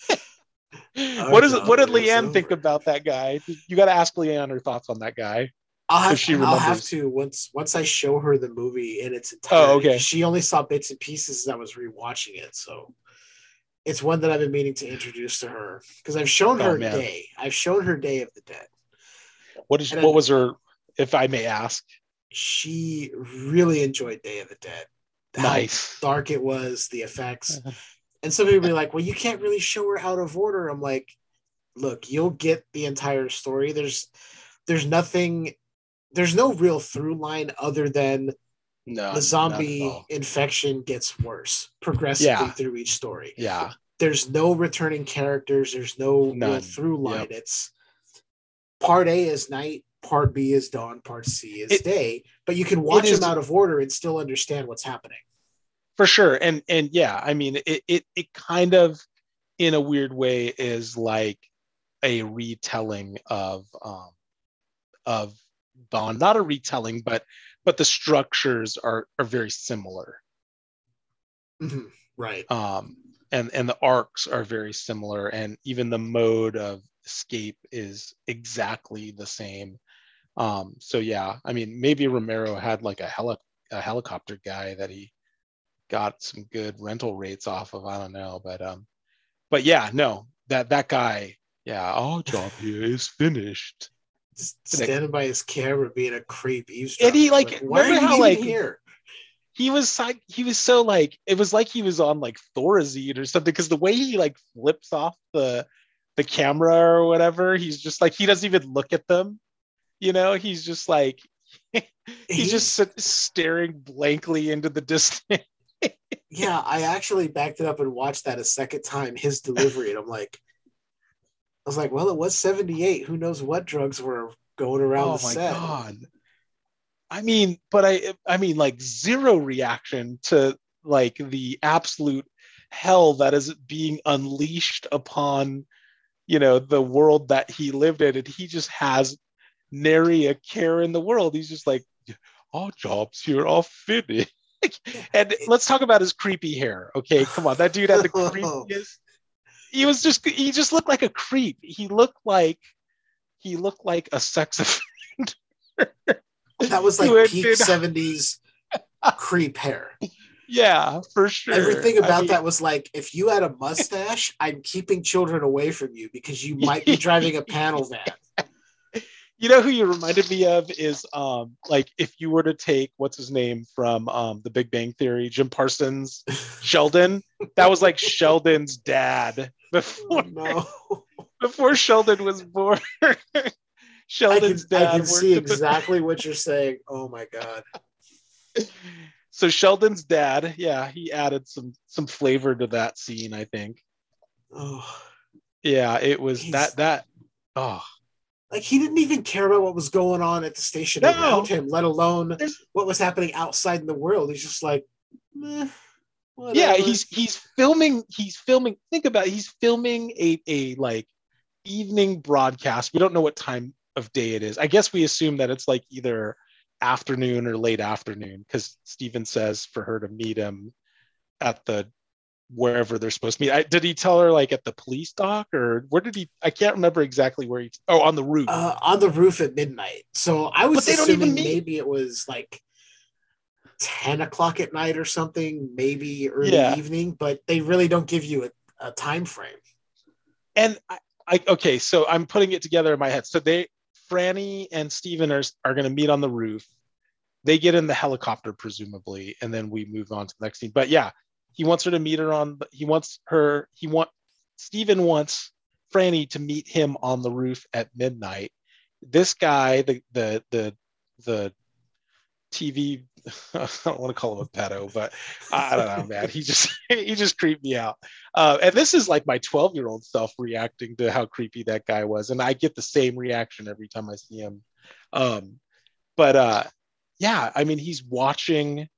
What is it, what did Leanne think about that guy? You got to ask Leanne her thoughts on that guy. I'll have, she I'll have to once once I show her the movie in its entirety. Oh, okay. She only saw bits and pieces as I was rewatching it, so it's one that I've been meaning to introduce to her, because I've shown oh, her man. Day. I've shown her Day of the Dead. What is and what I, was her? If I may ask, she really enjoyed Day of the Dead. How nice. Dark it was, the effects. And some people be like, well, you can't really show her out of order. I'm like, look, you'll get the entire story. There's there's nothing, there's no real through line other than no, the zombie infection gets worse progressively yeah. through each story. Yeah. There's no returning characters, there's no None. real through line. Yep. It's part A is night, part B is dawn, part C is it, day, but you can watch them out of order and still understand what's happening. For sure. And and yeah, I mean, it it it kind of, in a weird way, is like a retelling of um of Dawn. Not a retelling, but but the structures are are very similar. Mm-hmm. Right. Um and and the arcs are very similar, and even the mode of escape is exactly the same. Um, so yeah, I mean, maybe Romero had like a, heli- a helicopter guy that he got some good rental rates off of. I don't know, but um, but yeah, no, that that guy, yeah, our job here is finished. Just standing by his camera, being a creep, eavesdropping. And he like, like why remember are how like here? He was like, he was so like, it was like he was on like Thorazine or something, because the way he like flips off the the camera or whatever, he's just like, he doesn't even look at them. You know, he's just like, he's, he's just staring blankly into the distance. Yeah, I actually backed it up and watched that a second time, his delivery. And I'm like, I was like, well, it was seventy-eight. Who knows what drugs were going around oh the set. Oh my God. I mean, but I, I mean, like zero reaction to like the absolute hell that is being unleashed upon, you know, the world that he lived in. And he just has nary a care in the world. He's just like, all jobs here are finished. And let's talk about his creepy hair. Okay, come on, that dude had the creepiest. He was just, he just looked like a creep. He looked like, he looked like a sex offender. That was like peak seventies creep hair. Yeah, for sure. Everything about I mean, that was like, if you had a mustache, I'm keeping children away from you because you might be driving a panel van. You know who you reminded me of is um, like if you were to take what's his name from um, The Big Bang Theory, Jim Parsons, Sheldon. That was like Sheldon's dad before oh, no. before Sheldon was born. Sheldon's I can, dad. I can see exactly the- what you're saying. Oh my god. So Sheldon's dad, yeah, he added some some flavor to that scene, I think. Oh, yeah, it was he's... that that. Oh. Like, he didn't even care about what was going on at the station no. around him, let alone There's... what was happening outside in the world. He's just like, meh, yeah, he's he's filming. He's filming. Think about it. He's filming a a like evening broadcast. We don't know what time of day it is. I guess we assume that it's like either afternoon or late afternoon, because Steven says for her to meet him at the wherever they're supposed to meet. I, did he tell her like at the police dock or where did he? I can't remember exactly where he. Oh, on the roof. Uh, on the roof at midnight. So I was they assuming don't even maybe it was like ten o'clock at night or something, maybe early yeah. evening. But they really don't give you a, a time frame. And I, I okay, so I'm putting it together in my head. So they, Franny and Steven are are going to meet on the roof. They get in the helicopter presumably, and then we move on to the next scene. But yeah. He wants her to meet her on, he wants her, he want, Steven wants Franny to meet him on the roof at midnight. This guy, the, the, the, the T V, I don't want to call him a pedo, but I don't know, man. He just, he just creeped me out. Uh, and this is like my twelve year old self reacting to how creepy that guy was. And I get the same reaction every time I see him. Um, but uh, yeah, I mean, he's watching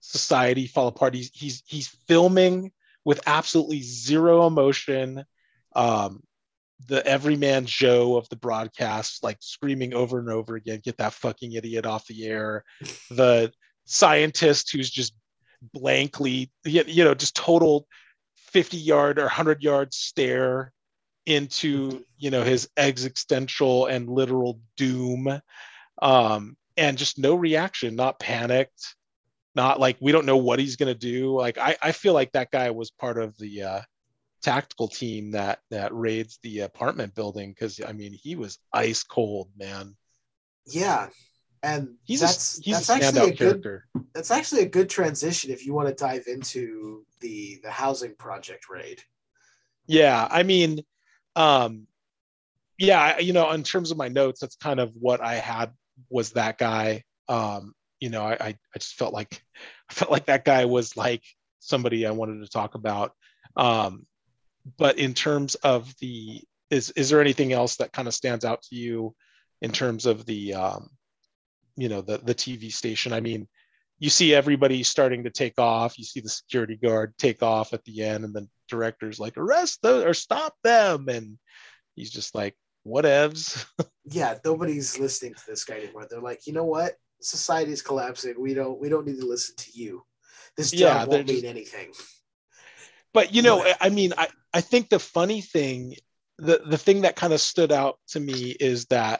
society fall apart. He's, he's he's filming with absolutely zero emotion. Um, the everyman Joe of the broadcast, like screaming over and over again, "Get that fucking idiot off the air!" The scientist who's just blankly, you know, just total fifty yard or one hundred yard stare into, you know, his existential and literal doom, um, and just no reaction, not panicked. Not like we don't know what he's going to do. Like I, I feel like that guy was part of the uh, tactical team that that raids the apartment building, because I mean he was ice cold, man. Yeah, and he's that's a, he's that's a actually a character. Good, that's actually a good transition if you want to dive into the the housing project raid. Yeah, I mean, um, yeah, you know, in terms of my notes, that's kind of what I had was that guy. Um, You know, I I just felt like I felt like that guy was like somebody I wanted to talk about. Um, but in terms of the, is is there anything else that kind of stands out to you in terms of the, um, you know, the the T V station? I mean, you see everybody starting to take off. You see the security guard take off at the end, and the director's like, arrest those or stop them, and he's just like, whatevs. Yeah, nobody's listening to this guy anymore. They're like, you know what? Society's collapsing. We don't. We don't need to listen to you. This job yeah, won't mean anything. But you know, I mean, I, I think the funny thing, the the thing that kind of stood out to me is that,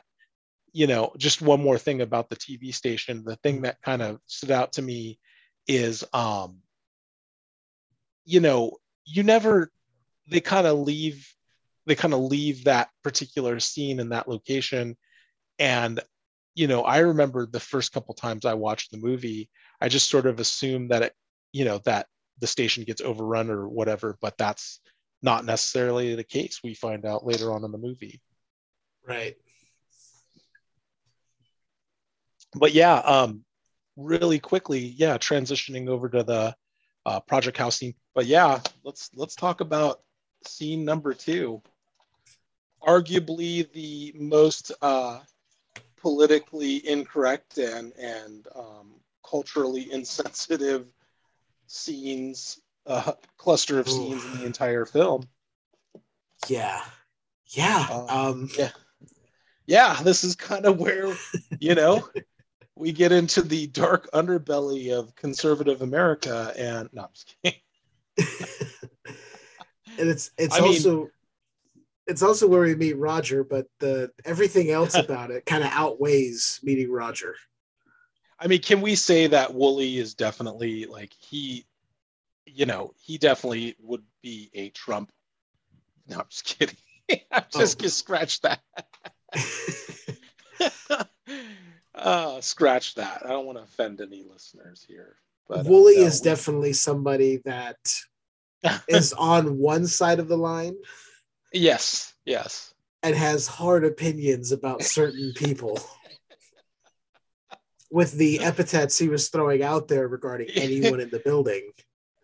you know, just one more thing about the T V station. The thing that kind of stood out to me is, um, you know, you never. They kind of leave. They kind of leave that particular scene in that location, and. You know, I remember the first couple times I watched the movie, I just sort of assumed that, it, you know, that the station gets overrun or whatever, but that's not necessarily the case. We find out later on in the movie. Right. But yeah, um, really quickly, yeah, transitioning over to the uh, Project House scene. But yeah, let's let's talk about scene number two. Arguably the most... Uh, politically incorrect and and um, culturally insensitive scenes, uh, cluster of Ooh. scenes in the entire film. Yeah, yeah, um, um. yeah, yeah. This is kind of where you know we get into the dark underbelly of conservative America, and no, I'm just kidding. And it's it's I also. Mean, It's also where we meet Roger, but the everything else about it kind of outweighs meeting Roger. I mean, can we say that Wooly is definitely like he, you know, he definitely would be a Trump. No, I'm just kidding. I'm just oh. gonna scratch that. Uh, scratch that. I don't want to offend any listeners here. But, uh, Wooly is we... definitely somebody that is on one side of the line. Yes, yes. And has hard opinions about certain people. With the epithets he was throwing out there regarding anyone in the building.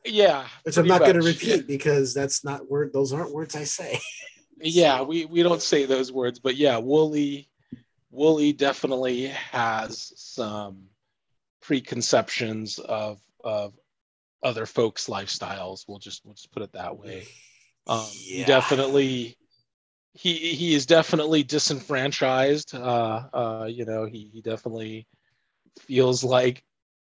Yeah. Which I'm not going to repeat because that's not word. Those aren't words I say. Yeah, we, we don't say those words, but yeah, Wooly Wooly definitely has some preconceptions of of other folks' lifestyles. We'll just we'll just put it that way. Um, yeah. Definitely, he he is definitely disenfranchised. Uh, uh, you know, he he definitely feels like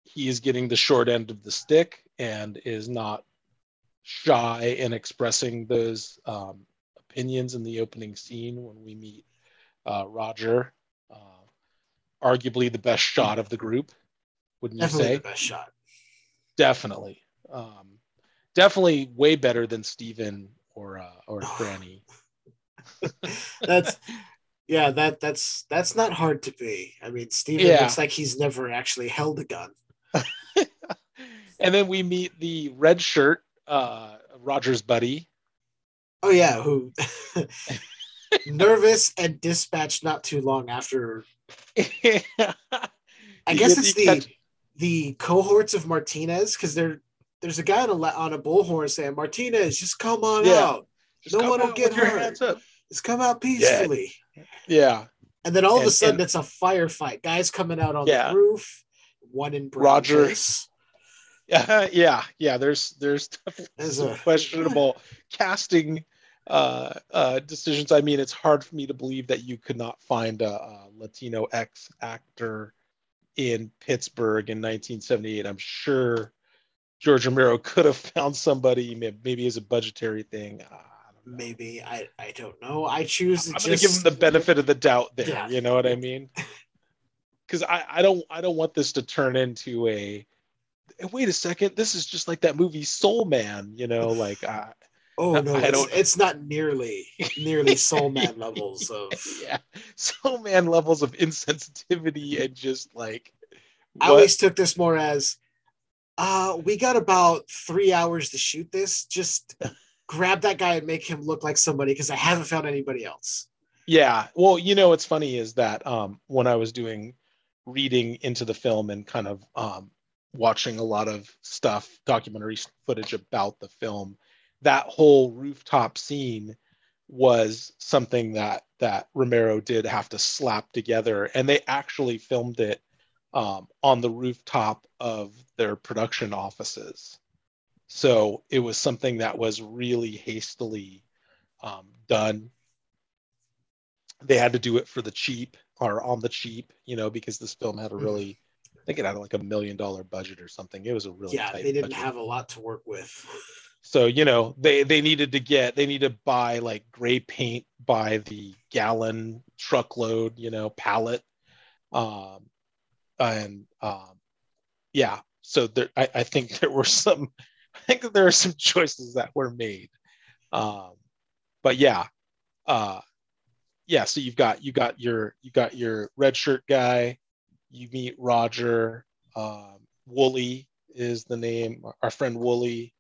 he is getting the short end of the stick and is not shy in expressing those um, opinions in the opening scene when we meet uh, Roger. Uh, arguably the best shot of the group, wouldn't definitely you say? Definitely the best shot. Definitely. Um, definitely way better than Steven or uh, or Franny. That's... Yeah, that that's that's not hard to be. I mean, Steven yeah. looks like he's never actually held a gun. And then we meet the red shirt, uh, Roger's buddy. Oh yeah, who nervous and dispatched not too long after. I guess it's the the cohorts of Martinez, because there there's a guy on a on a bullhorn saying, "Martinez, just come on yeah. out. Just no one will get hurt. Just come out peacefully." Yeah. Yeah, and then all and, of a sudden and, it's a firefight. Guys coming out on yeah. the roof, one in Rogers. Yeah, yeah, yeah. There's there's there's some a... questionable casting uh, uh, decisions. I mean, it's hard for me to believe that you could not find a, a Latino ex actor in Pittsburgh in nineteen seventy-eight. I'm sure George Romero could have found somebody. Maybe as a budgetary thing. Uh, Maybe I I don't know. I choose. To I'm just... gonna give him the benefit of the doubt there. Yeah. You know what I mean? Because I, I don't I don't want this to turn into a wait a second. This is just like that movie Soul Man. You know, like I, oh no, I it's, don't... it's not nearly nearly Soul Man levels of yeah Soul Man levels of insensitivity and just like what? I always took this more as uh we got about three hours to shoot this. Just grab that guy and make him look like somebody because I haven't found anybody else. Yeah. Well, you know, what's funny is that um, when I was doing reading into the film and kind of um, watching a lot of stuff, documentary footage about the film, that whole rooftop scene was something that, that Romero did have to slap together. And they actually filmed it um, on the rooftop of their production offices. So it was something that was really hastily um, done. They had to do it for the cheap or on the cheap, you know, because this film had a really, I think it had like a million dollar budget or something. It was a really yeah, tight they didn't budget. Have a lot to work with. So, you know, they, they needed to get, they needed to buy like gray paint by the gallon truckload, you know, pallet. Um, and um, yeah, so there, I, I think there were some... I think that there are some choices that were made, um, but yeah, uh, yeah. So you've got you got your you got your red shirt guy. You meet Roger. Um, Wooly is the name. Our friend Wooly.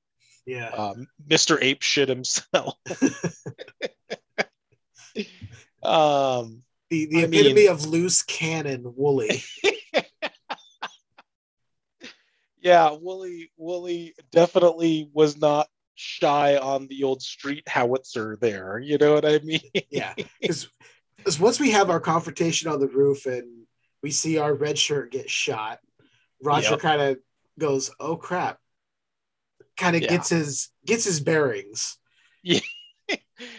Yeah. Um, Mister Apeshit himself. um, the the I epitome mean, of loose cannon, Wooly. Yeah, Wooly Wooly definitely was not shy on the old street howitzer there. You know what I mean? Yeah, because once we have our confrontation on the roof and we see our red shirt get shot, Roger yep. kind of goes, "Oh crap!" Kind of yeah. gets his gets his bearings. Yeah, yeah,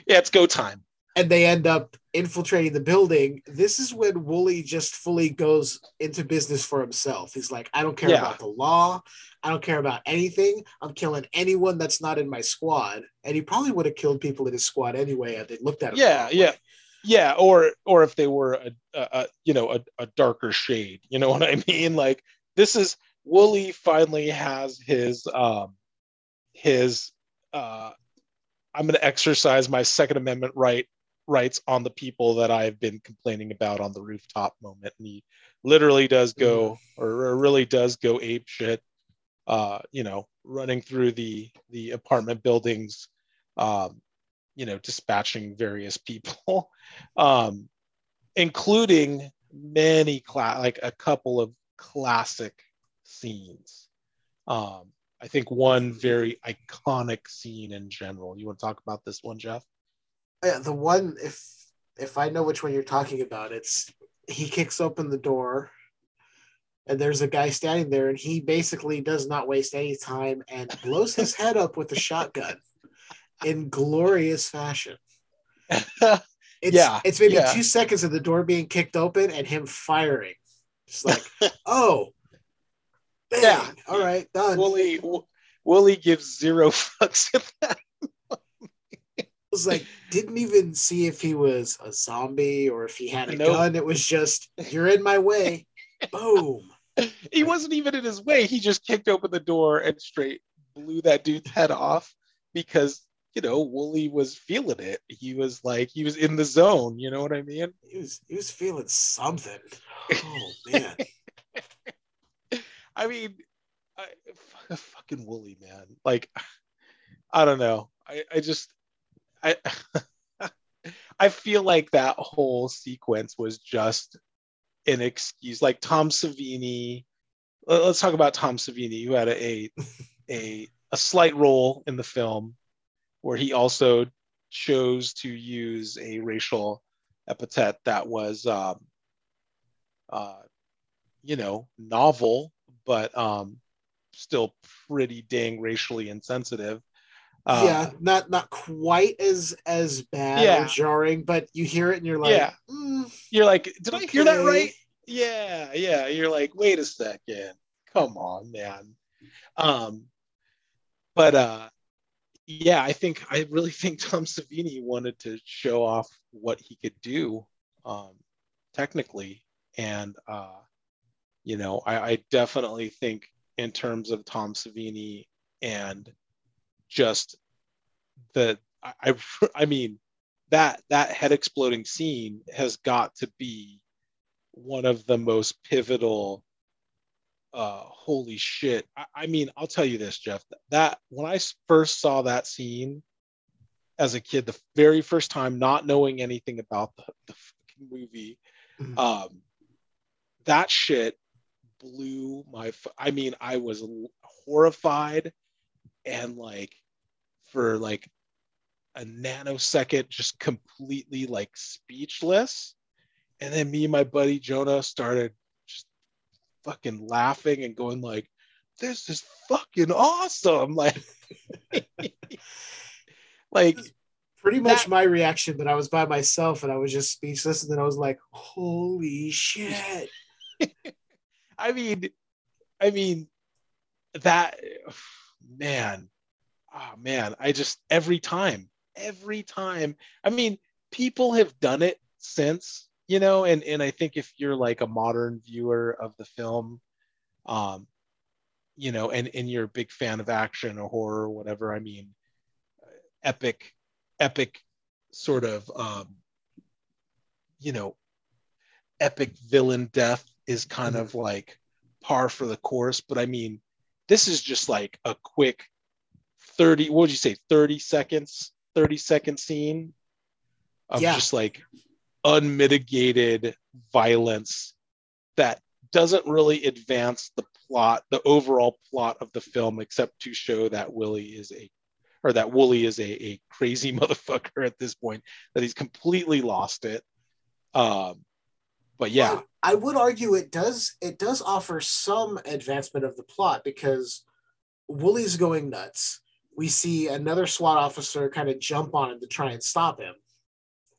it's go time. And they end up infiltrating the building. This is when Wooly just fully goes into business for himself. He's like, I don't care yeah. about the law. I don't care about anything. I'm killing anyone that's not in my squad. And he probably would have killed people in his squad anyway if they looked at him. Yeah, yeah. Way. Yeah, or or if they were, a, a, a you know, a, a darker shade. You know what I mean? Like, this is... Wooly finally has his... Um, his... Uh, I'm going to exercise my Second Amendment right rights on the people that I've been complaining about on the rooftop moment. And he literally does go, or, or really does go ape shit, uh, you know, running through the, the apartment buildings, um, you know, dispatching various people, um, including many, cla- like a couple of classic scenes. Um, I think one very iconic scene in general. You want to talk about this one, Jeff? Yeah, the one, if if I know which one you're talking about, it's he kicks open the door and there's a guy standing there and he basically does not waste any time and blows his head up with a shotgun in glorious fashion. It's, yeah. It's maybe yeah. two seconds of the door being kicked open and him firing. Just like, oh, bang. Yeah. All right, done. Wooly, Wooly gives zero fucks at that. Was like, didn't even see if he was a zombie or if he had a nope. gun. It was just, you're in my way. Boom. He wasn't even in his way. He just kicked open the door and straight blew that dude's head off because, you know, Wooly was feeling it. He was like, he was in the zone. You know what I mean? He was, he was feeling something. Oh, man. I mean, I, fucking Wooly, man. Like, I don't know. I, I just... I I feel like that whole sequence was just an excuse. Like Tom Savini, let's talk about Tom Savini, who had a a a slight role in the film where he also chose to use a racial epithet that was, um, uh, you know, novel, but um, still pretty dang racially insensitive. Uh, yeah, not not quite as as bad yeah. or jarring, but you hear it and you're like, yeah. mm, you're like, did okay. I hear that right? Yeah, yeah. You're like, wait a second, come on, man. Um, but uh, yeah, I think I really think Tom Savini wanted to show off what he could do, um, technically, and uh, you know, I, I definitely think in terms of Tom Savini and just the I I mean that that head exploding scene has got to be one of the most pivotal uh holy shit. I, I mean, I'll tell you this, Jeff, that when I first saw that scene as a kid, the very first time, not knowing anything about the, the fucking movie, mm-hmm. um that shit blew my I mean I was horrified and like for like a nanosecond just completely like speechless, and then me and my buddy Jonah started just fucking laughing and going like, this is fucking awesome, like like pretty much that, my reaction, but I was by myself and I was just speechless, and then I was like, holy shit. I mean I mean that man oh man I just every time every time I mean, people have done it since, you know, and and I think if you're like a modern viewer of the film, um you know, and and you're a big fan of action or horror or whatever, I mean, epic epic sort of um you know, epic villain death is kind mm-hmm. of like par for the course, but I mean, this is just like a quick thirty, what would you say, thirty seconds, thirty second scene of yeah. just like unmitigated violence that doesn't really advance the plot, the overall plot of the film, except to show that Wooly is a, or that Wooly is a, a crazy motherfucker at this point, that he's completely lost it. Um, But yeah, well, I would argue it does it does offer some advancement of the plot because Wooly's going nuts. We see another SWAT officer kind of jump on him to try and stop him.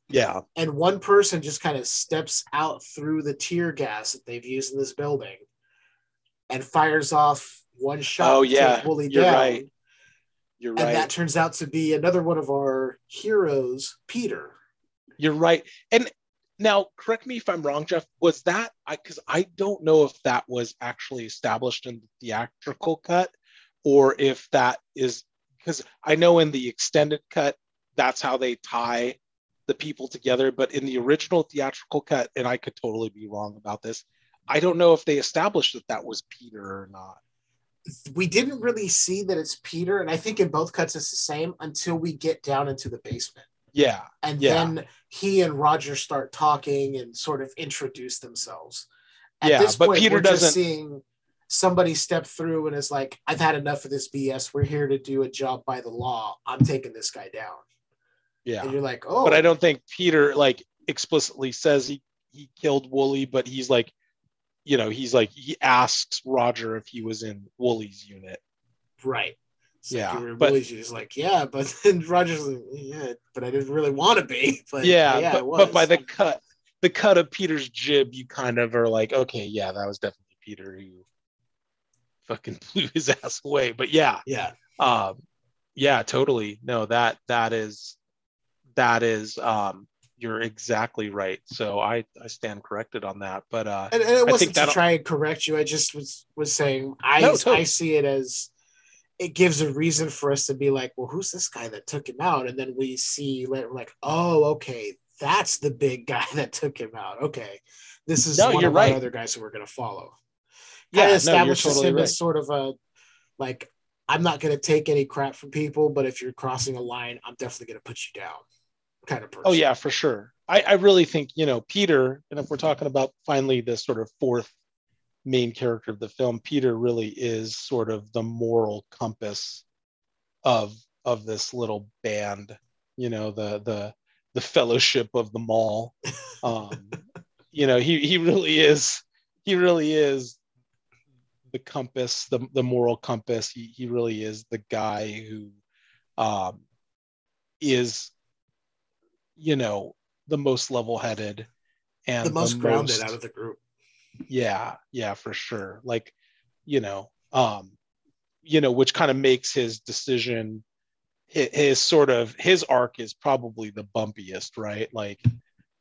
Yeah. And one person just kind of steps out through the tear gas that they've used in this building and fires off one shot. Oh, yeah. To take Wooly You're down. Right. You're and right. And that turns out to be another one of our heroes, Peter. You're right. And now, correct me if I'm wrong, Jeff, was that, because I, I don't know if that was actually established in the theatrical cut or if that is, because I know in the extended cut, that's how they tie the people together. But in the original theatrical cut, and I could totally be wrong about this, I don't know if they established that that was Peter or not. We didn't really see that it's Peter, and I think in both cuts it's the same until we get down into the basement. Yeah. And yeah. then he and Roger start talking and sort of introduce themselves. At yeah, this point, but Peter we're doesn't... just seeing somebody step through and is like, I've had enough of this B S. We're here to do a job by the law. I'm taking this guy down. Yeah. And you're like, oh. But I don't think Peter, like, explicitly says he, he killed Wooly, but he's like, you know, he's like, he asks Roger if he was in Wooly's unit. Right. So yeah. Like but, Wooly's unit, like, yeah, but then Roger's like, yeah, but I didn't really want to be. But, yeah, yeah but, but by the cut, the cut of Peter's jib, you kind of are like, okay, yeah, that was definitely Peter who fucking blew his ass away. But yeah. Yeah. Um, yeah, totally. No, that, that is, that is, um, you're exactly right. So I, I stand corrected on that. But uh, and, and it wasn't I think to that'll... try and correct you. I just was was saying I no, totally. I see it as it gives a reason for us to be like, well, who's this guy that took him out? And then we see later, like, oh, okay, that's the big guy that took him out. Okay, this is no, one you're of right. our other guys who we're gonna follow. Yeah, it establishes no, totally him right. as sort of a like, I'm not gonna take any crap from people, but if you're crossing a line, I'm definitely gonna put you down. Kind of person. Oh yeah, for sure. I, I really think, you know, Peter, and if we're talking about finally the sort of fourth main character of the film, Peter really is sort of the moral compass of of this little band, you know, the the the fellowship of the mall. Um, you know, he he really is he really is the compass, the, the moral compass. He he really is the guy who um is you know, the most level-headed and the most the grounded most, out of the group. Yeah, yeah, for sure. Like, you know, um, you know, which kind of makes his decision, his, his sort of, his arc is probably the bumpiest, right? Like,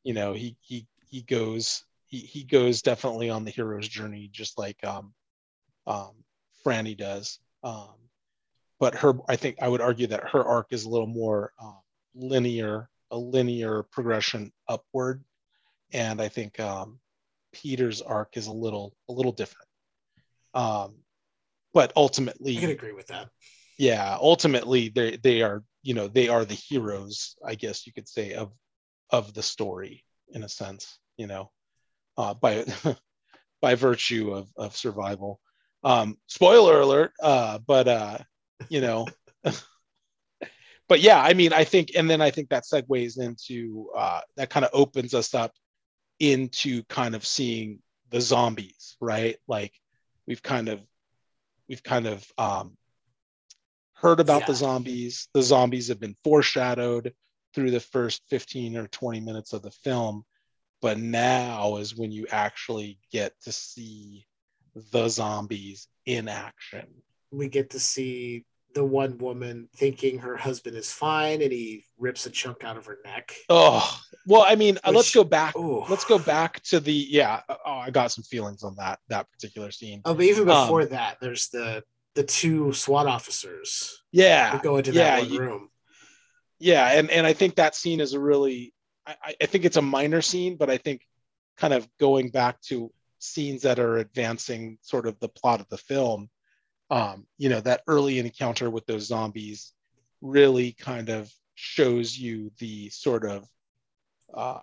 you know, he he he goes, he, he goes definitely on the hero's journey, just like um, um, Franny does. Um, but her, I think I would argue that her arc is a little more uh, linear, a linear progression upward, and I think um, Peter's arc is a little a little different. Um, but ultimately, I can agree with that. Yeah, ultimately they they are you know they are the heroes, I guess you could say, of of the story in a sense, you know, uh, by by virtue of of survival. Um, spoiler alert, uh, but uh, you know. But yeah, I mean, I think, and then I think that segues into, uh, that kind of opens us up into kind of seeing the zombies, right? Like we've kind of, we've kind of um, heard about yeah. the zombies. The zombies have been foreshadowed through the first fifteen or twenty minutes of the film. But now is when you actually get to see the zombies in action. We get to see the one woman thinking her husband is fine and he rips a chunk out of her neck. Oh, well, I mean, Which, let's go back. Ooh. Let's go back to the, yeah. Oh, I got some feelings on that, that particular scene. Oh, but even before um, that, there's the, the two SWAT officers. Yeah. Go into yeah, that one room. Yeah. And, and I think that scene is a really, I, I think it's a minor scene, but I think kind of going back to scenes that are advancing sort of the plot of the film, Um, you know, that early encounter with those zombies really kind of shows you the sort of uh,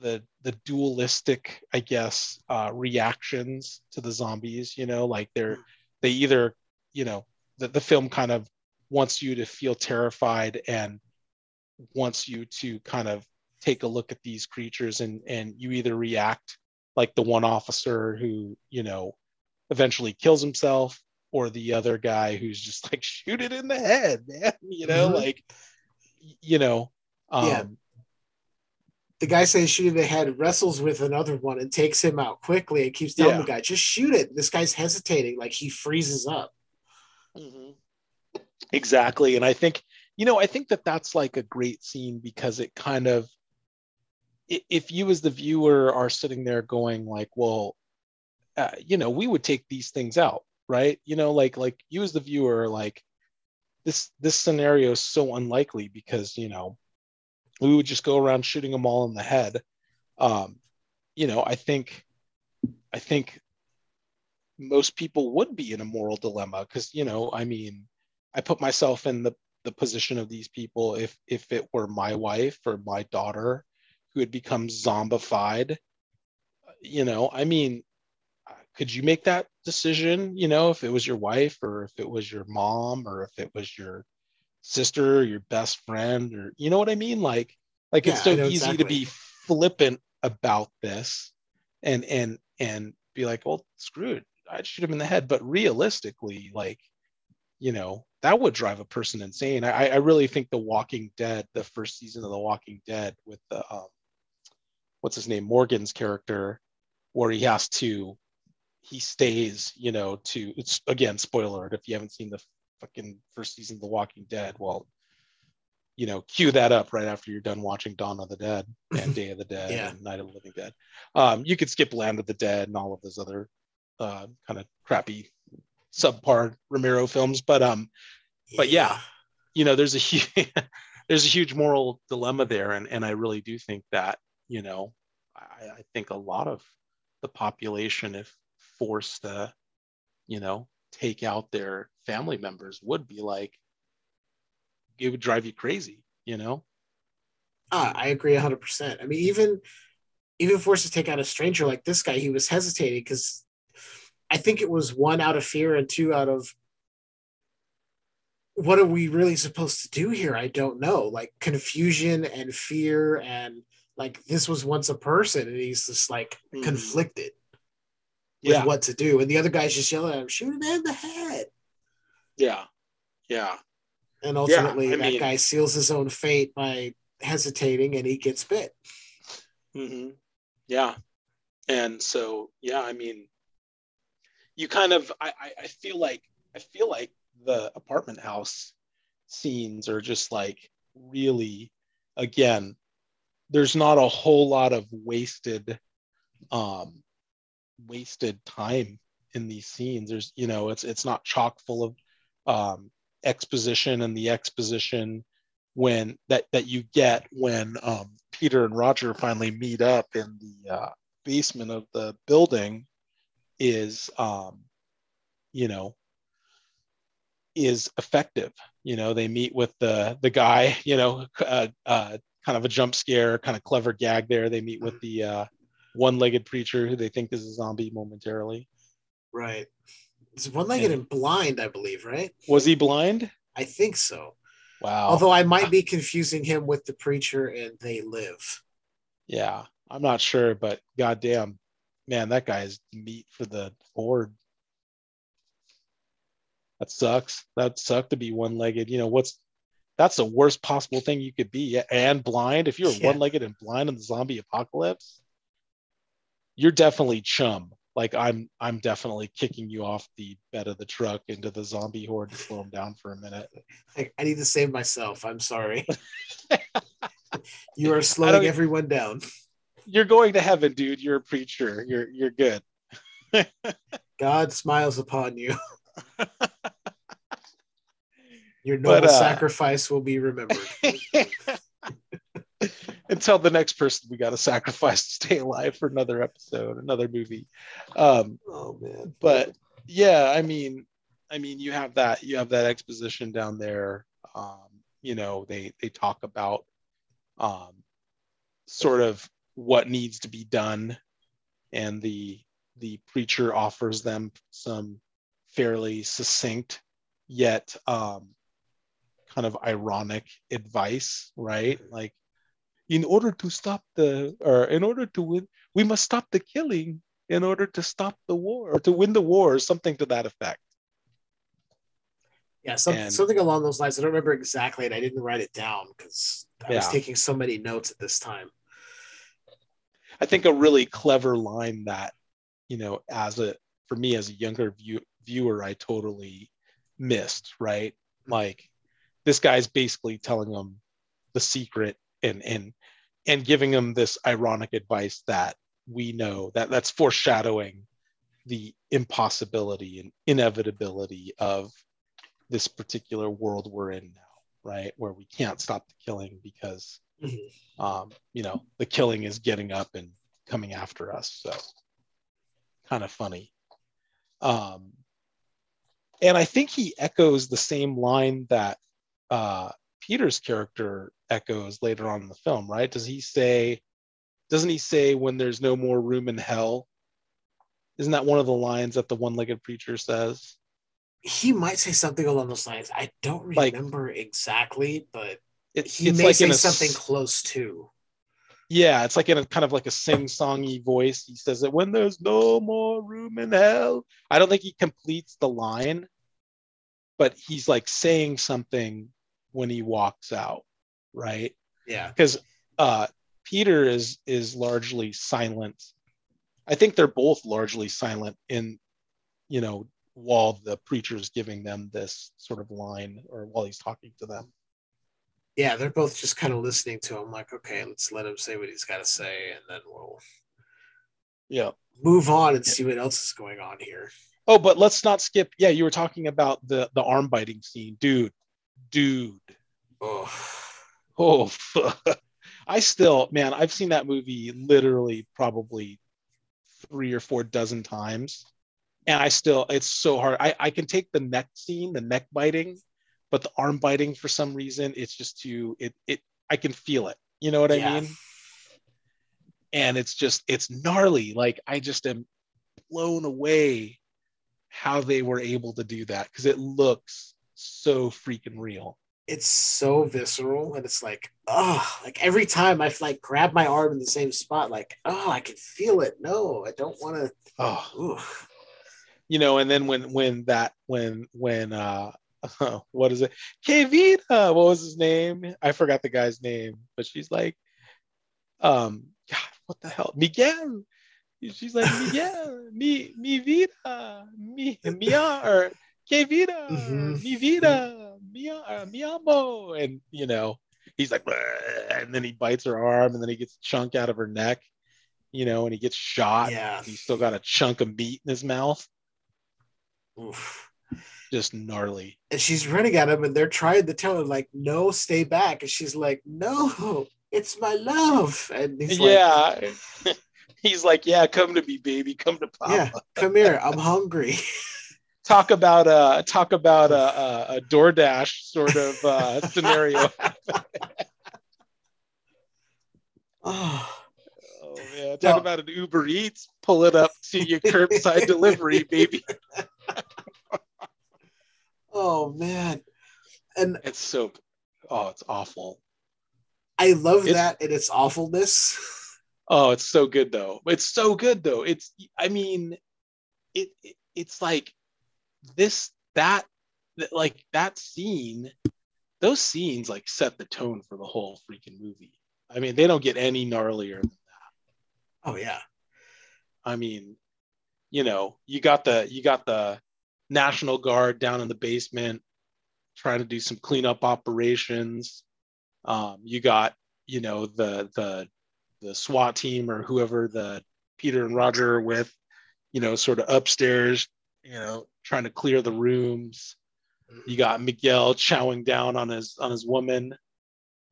the the dualistic, I guess, uh, reactions to the zombies. You know, like they're they either, you know, the, the film kind of wants you to feel terrified and wants you to kind of take a look at these creatures, and and you either react like the one officer who, you know, eventually kills himself, or the other guy who's just like, shoot it in the head, man. You know, mm-hmm. like, you know. Um, yeah. The guy says shoot it in the head, wrestles with another one and takes him out quickly and keeps telling yeah. the guy, just shoot it. This guy's hesitating. Like he freezes up. Mm-hmm. Exactly. And I think, you know, I think that that's like a great scene because it kind of, if you as the viewer are sitting there going like, well, Uh, you know, we would take these things out, right? You know, like like you as the viewer, like this this scenario is so unlikely because, you know, we would just go around shooting them all in the head. Um, you know, I think, I think most people would be in a moral dilemma because, you know, I mean, I put myself in the, the position of these people. If, if it were my wife or my daughter who had become zombified, you know, I mean, could you make that decision? You know, if it was your wife or if it was your mom or if it was your sister or your best friend, or, you know what I mean? Like, like yeah, it's so easy exactly. to be flippant about this and, and, and be like, well, screw it, I'd shoot him in the head. But realistically, like, you know, that would drive a person insane. I, I really think The Walking Dead, the first season of The Walking Dead with the, um, what's his name, Morgan's character, where he has to, he stays, you know, to, it's again, spoiler alert, if you haven't seen the fucking first season of The Walking Dead, well, you know, cue that up right after you're done watching Dawn of the Dead and Day of the Dead yeah. and Night of the Living Dead. Um, you could skip Land of the Dead and all of those other uh, kind of crappy subpar Romero films. But, um, yeah. but yeah, you know, there's a huge, there's a huge moral dilemma there. And, and I really do think that, you know, I, I think a lot of the population, if forced to, you know, take out their family members, would be like, it would drive you crazy, you know? Ah, I agree one hundred percent. I mean, even even forced to take out a stranger like this guy, he was hesitating because I think it was one out of fear and two out of what are we really supposed to do here? I don't know. Like confusion and fear and like this was once a person and he's just like mm. conflicted with yeah. what to do. And the other guy's just yelling at him, shoot him in the head. Yeah, yeah. And ultimately, yeah, that mean, guy seals his own fate by hesitating, and he gets bit. Mm-hmm. Yeah. And so, yeah, I mean, you kind of, I, I feel like, I feel like the apartment house scenes are just like really, again, there's not a whole lot of wasted, um, wasted time in these scenes. There's, you know, it's it's not chock full of, um. exposition and the exposition when that that you get when um Peter and Roger finally meet up in the uh, basement of the building is um you know is effective. You know, they meet with the the guy, you know, uh, uh kind of a jump scare, kind of clever gag there. They meet with the uh one-legged preacher who they think is a zombie momentarily, right? It's one-legged and blind, I believe, right? Was he blind? I think so. Wow. Although I might be confusing him with the preacher and They Live. Yeah, I'm not sure, but goddamn, man, that guy is meat for the horde. That sucks. That sucked to be one-legged. You know, what's that's the worst possible thing you could be. And blind. If you're yeah. one-legged and blind in the zombie apocalypse, you're definitely chum. Like I'm, I'm definitely kicking you off the bed of the truck into the zombie horde to slow them down for a minute. Like, I need to save myself. I'm sorry. You are slowing everyone down. You're going to heaven, dude. You're a preacher. You're, you're good. God smiles upon you. Your noble but, uh, sacrifice will be remembered. Until the next person we got to sacrifice to stay alive for another episode, another movie. Um, oh man! But yeah, I mean, I mean, you have that, you have that exposition down there. Um, you know, they they talk about um, sort of what needs to be done, and the the preacher offers them some fairly succinct yet um, kind of ironic advice, right? Like, in order to stop the, or in order to win, we must stop the killing in order to stop the war, or to win the war, or something to that effect. Yeah, some, and, something along those lines. I don't remember exactly, and I didn't write it down because I yeah. was taking so many notes at this time. I think a really clever line that, you know, as a, for me as a younger view, viewer, I totally missed, right? Like, this guy's basically telling them the secret and and and giving them this ironic advice that we know that that's foreshadowing the impossibility and inevitability of this particular world we're in now, right? Where we can't stop the killing because Mm-hmm. Um, you know, the killing is getting up and coming after us. So kind of funny. Um, and I think he echoes the same line that uh, Peter's character echoes later on in the film, right? Does he say, doesn't he say, when there's no more room in hell? Isn't that one of the lines that the one-legged preacher says? He might say something along those lines. I don't remember like, exactly, but it, he it's may like say a, something close to. Yeah, it's like in a kind of like a sing-songy voice. He says that when there's no more room in hell. I don't think he completes the line, but he's like saying something when he walks out, right? Yeah. Because uh, Peter is is largely silent. I think they're both largely silent in, you know, while the preacher's giving them this sort of line or while he's talking to them. Yeah, they're both just kind of listening to him like, okay, let's let him say what he's got to say and then we'll yeah move on and see what else is going on here. Oh, but let's not skip. Yeah, you were talking about the, the arm biting scene. Dude, dude. Oh, oh. I still, man, I've seen that movie literally probably three or four dozen times. And I still, it's so hard. I, I can take the neck scene, the neck biting, but the arm biting for some reason, it's just too, it, it, I can feel it. You know what yeah. I mean? And it's just, it's gnarly. Like I just am blown away how they were able to do that. Cause it looks so freaking real. It's so visceral. And it's like, oh, like every time I like grab my arm in the same spot, like, oh, I can feel it. No, I don't want to. Oh, ooh. You know, and then when when that when when uh what is it? Kevita, what was his name? I forgot the guy's name, but she's like, um, God, what the hell, Miguel? She's like Miguel, mi mi vida, mi mia or Kevita, mm-hmm. mi vida, mia, mi amo, and you know, he's like, and then he bites her arm, and then he gets a chunk out of her neck, you know, and he gets shot. Yeah, he's still got a chunk of meat in his mouth. Oof. Just gnarly. And she's running at him and they're trying to tell her like, no, stay back. And she's like, no, it's my love. And he's yeah. like, he's like, yeah, come to me, baby. Come to Papa. Yeah, come here. I'm hungry. Talk about uh talk about a, a, a DoorDash sort of uh, scenario. Oh. Oh yeah. Talk no. about an Uber Eats, pull it up to your curbside delivery, baby. Oh man, and it's so oh it's awful. I love it's, that in its awfulness. Oh, it's so good though. It's so good though. It's I mean, it, it it's like this that like that scene, those scenes like set the tone for the whole freaking movie. I mean, they don't get any gnarlier than that. Oh yeah, I mean, you know, you got the you got the. National Guard down in the basement trying to do some cleanup operations. Um, you got, you know, the the the SWAT team or whoever the Peter and Roger are with, you know, sort of upstairs, you know, trying to clear the rooms. You got Miguel chowing down on his on his woman.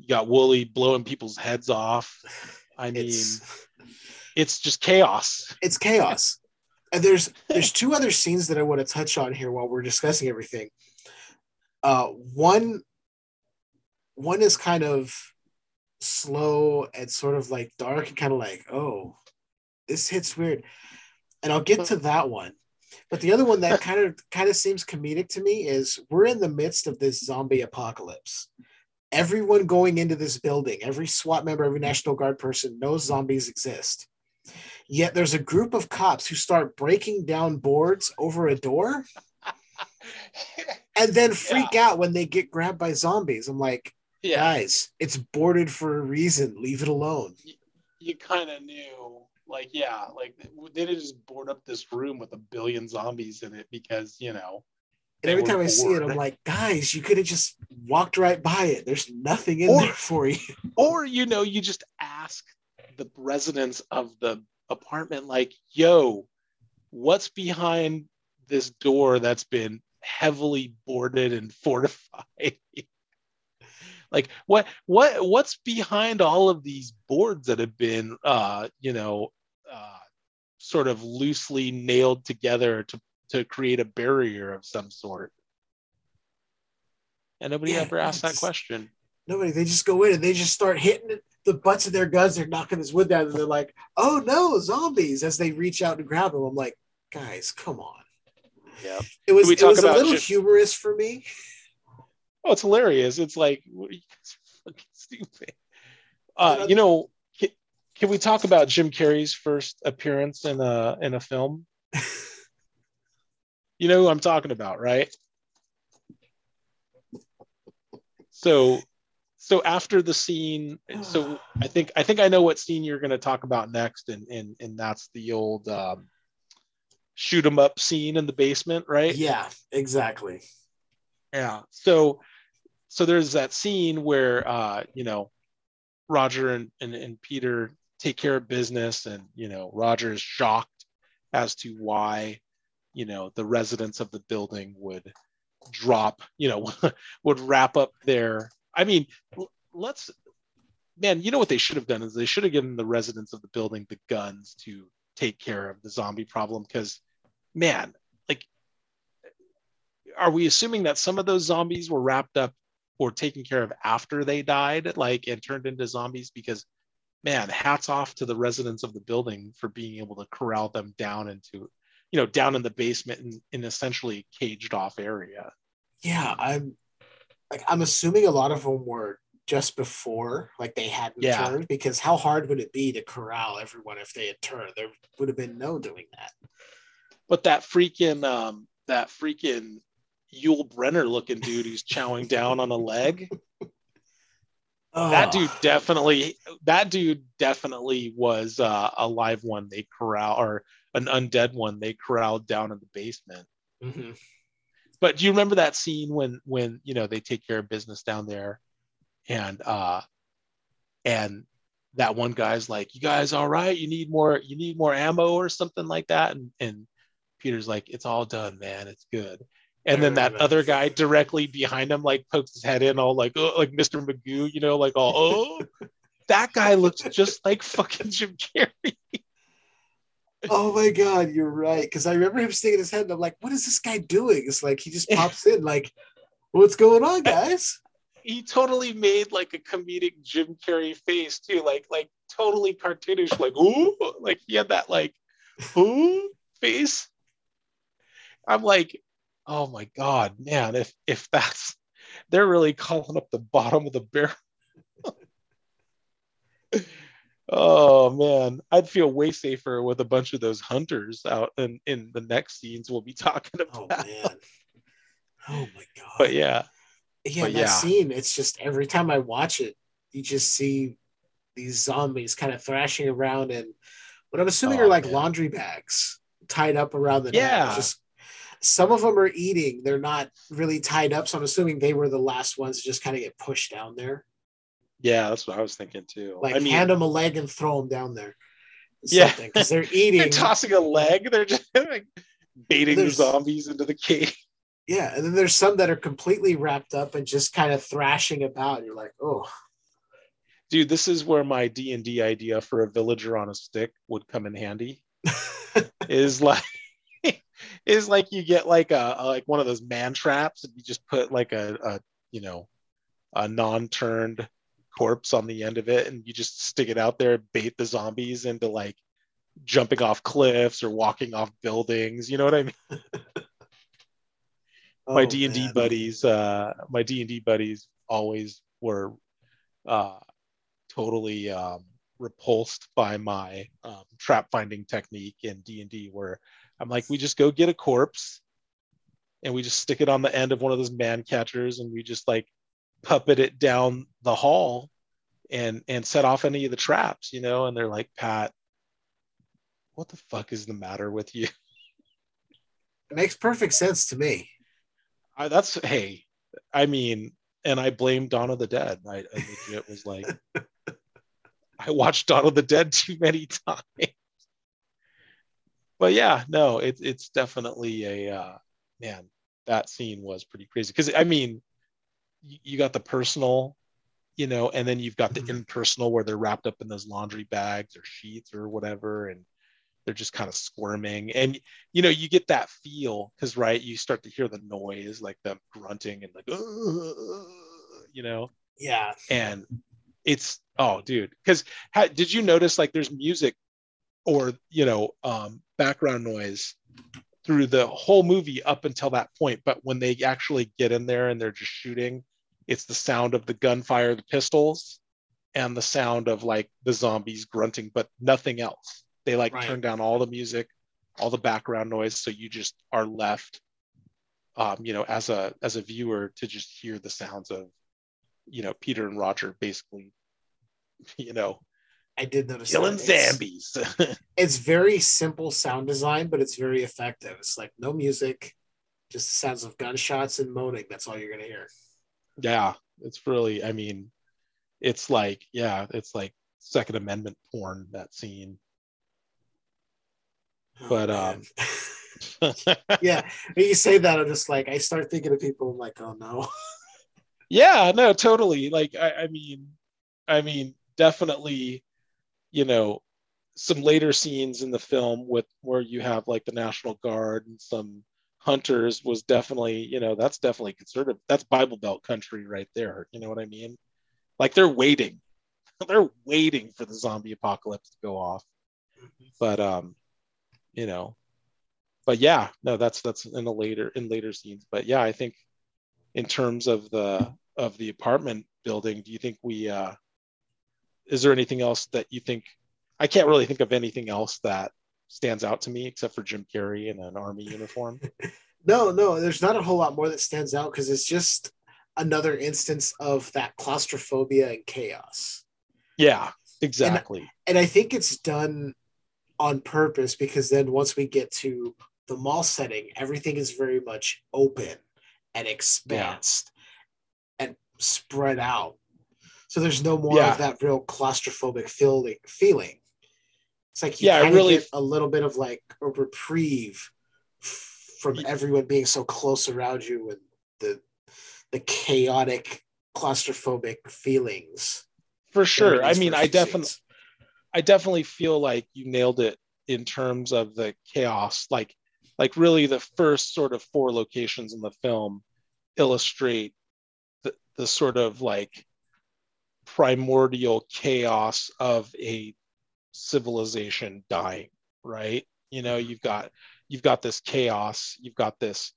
You got Wooly blowing people's heads off. I mean, it's, it's just chaos. It's chaos. And there's there's two other scenes that I want to touch on here while we're discussing everything. Uh, one one is kind of slow and sort of like dark and kind of like, oh, this hits weird. And I'll get to that one. But the other one that kind of kind of seems comedic to me is we're in the midst of this zombie apocalypse. Everyone going into this building, every SWAT member, every National Guard person knows zombies exist. Yet there's a group of cops who start breaking down boards over a door and then freak yeah. out when they get grabbed by zombies. I'm like, yeah. guys, it's boarded for a reason. Leave it alone. You, you kind of knew, like, yeah, like they didn't just board up this room with a billion zombies in it because, you know. And every time bored. I see it, I'm like, guys, you could have just walked right by it. There's nothing in or, there for you. Or, you know, you just ask the residents of the apartment like, yo, what's behind this door that's been heavily boarded and fortified? Like what what what's behind all of these boards that have been uh, you know uh, sort of loosely nailed together to to create a barrier of some sort? And nobody yeah, ever asked that question. Nobody. They just go in and they just start hitting the butts of their guns. They're knocking this wood down and they're like, "Oh no, zombies!" As they reach out and grab them. I'm like, guys, come on. Yeah, it was. It was a little just, humorous for me. Oh, it's hilarious! It's like, what are you guys are fucking stupid. Uh, you know, can, can we talk about Jim Carrey's first appearance in a in a film? You know who I'm talking about, right? So, so after the scene, so I think I think I know what scene you're going to talk about next, and and and that's the old. Um, shoot 'em up scene in the basement, right? Yeah, exactly. Yeah. So so there's that scene where uh you know Roger and, and and Peter take care of business, and you know Roger is shocked as to why you know the residents of the building would drop, you know, would wrap up their I mean let's man, you know what they should have done is they should have given the residents of the building the guns to take care of the zombie problem, because man, like, are we assuming that some of those zombies were wrapped up or taken care of after they died, like, and turned into zombies? Because, man, hats off to the residents of the building for being able to corral them down into, you know, down in the basement in an essentially caged off area. Yeah, I'm, like, I'm assuming a lot of them were just before, like, they hadn't yeah. turned, because how hard would it be to corral everyone if they had turned? There would have been no doing that. But that freaking, um, that freaking Yul Brynner looking dude who's chowing down on a leg. Oh. That dude definitely, that dude definitely was uh, a live one they corral, or an undead one they corralled down in the basement. Mm-hmm. But do you remember that scene when, when, you know, they take care of business down there? And uh, and that one guy's like, "You guys, all right? You need more. You need more ammo or something like that." And and Peter's like, "It's all done, man. It's good." And then that other guy directly behind him like pokes his head in, all like, oh, like Mister Magoo, you know, like all oh. That guy looks just like fucking Jim Carrey. Oh my God, you're right. Because I remember him sticking his head, and I'm like, what is this guy doing? It's like he just pops in, like, what's going on, guys? He totally made like a comedic Jim Carrey face too, like like totally cartoonish, like ooh, like he had that like ooh face. I'm like, oh my God, man! If if that's, they're really calling up the bottom of the barrel. Oh man, I'd feel way safer with a bunch of those hunters out in in the next scenes we'll be talking about. Oh man! Oh my God! But yeah. Yeah, but that yeah. scene, it's just every time I watch it, you just see these zombies kind of thrashing around, and what I'm assuming oh, are like man. laundry bags tied up around the yeah. neck. Just some of them are eating. They're not really tied up, so I'm assuming they were the last ones to just kind of get pushed down there. Yeah, that's what I was thinking too. Like I mean, hand them a leg and throw them down there. Something, yeah, because they're eating. They're tossing a leg. They're just like baiting There's... the zombies into the cave. Yeah, and then there's some that are completely wrapped up and just kind of thrashing about. You're like, oh. Dude, this is where my D and D idea for a villager on a stick would come in handy. is like is like you get like a like one of those man traps, and you just put like a, a you know a non-turned corpse on the end of it, and you just stick it out there, bait the zombies into like jumping off cliffs or walking off buildings. You know what I mean? My D and D oh, buddies, uh, my D and D buddies always were uh, totally um, repulsed by my um, trap finding technique in D and D, where I'm like, we just go get a corpse and we just stick it on the end of one of those man catchers, and we just like puppet it down the hall and and set off any of the traps, you know? And they're like, Pat, what the fuck is the matter with you? It makes perfect sense to me. I, that's hey, I mean, and I blame Dawn of the Dead. I, I legit was like, I watched Dawn of the Dead too many times. But yeah, no, it's it's definitely a uh, man. That scene was pretty crazy because I mean, you, you got the personal you know, and then you've got the impersonal where they're wrapped up in those laundry bags or sheets or whatever, and they're just kind of squirming. And, you know, you get that feel because, right, you start to hear the noise, like them grunting and like, you know. Yeah. And it's, oh, dude, because did you notice, like, there's music or, you know, um, background noise through the whole movie up until that point. But when they actually get in there and they're just shooting, it's the sound of the gunfire, the pistols, and the sound of, like, the zombies grunting, but nothing else. They, like, right. turn down all the music, all the background noise, so you just are left, um, you know, as a as a viewer to just hear the sounds of, you know, Peter and Roger basically, you know, I did notice killing zombies. It's, it's very simple sound design, but it's very effective. It's like no music, just the sounds of gunshots and moaning. That's all you're gonna hear. Yeah, it's really. I mean, it's like yeah, it's like Second Amendment porn, that scene. But oh, um yeah, when you say that, I'm just like, I start thinking of people, I'm like, oh no. Yeah, no, totally. Like, I, I mean, I mean, definitely, you know, some later scenes in the film with where you have like the National Guard and some hunters was definitely, you know, that's definitely conservative. That's Bible Belt country right there. You know what I mean? Like they're waiting, they're waiting for the zombie apocalypse to go off. But um you know, but yeah, no, that's that's in the later in later scenes. But yeah, I think in terms of the of the apartment building, do you think we uh is there anything else that you think? I can't really think of anything else that stands out to me except for Jim Carrey in an army uniform. no no there's not a whole lot more that stands out because it's just another instance of that claustrophobia and chaos. Yeah, exactly. And, and I think it's done on purpose, because then once we get to the mall setting, everything is very much open and expansed yeah. and spread out. So there's no more yeah. of that real claustrophobic feeling. Feeling. It's like you yeah, kind of really... get a little bit of like a reprieve from yeah. everyone being so close around you and the the chaotic claustrophobic feelings. For sure. I mean, I definitely. I definitely feel like you nailed it in terms of the chaos. Like, like really the first sort of four locations in the film illustrate the, the sort of like primordial chaos of a civilization dying, right? You know, you've got, you've got this chaos, you've got this,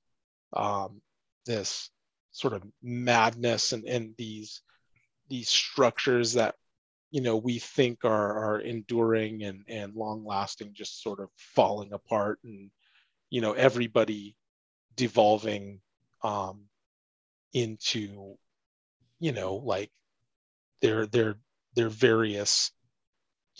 um, this sort of madness and, and these, these structures that, you know, we think are are enduring and and long lasting, just sort of falling apart, and you know, everybody devolving um, into, you know, like their their their various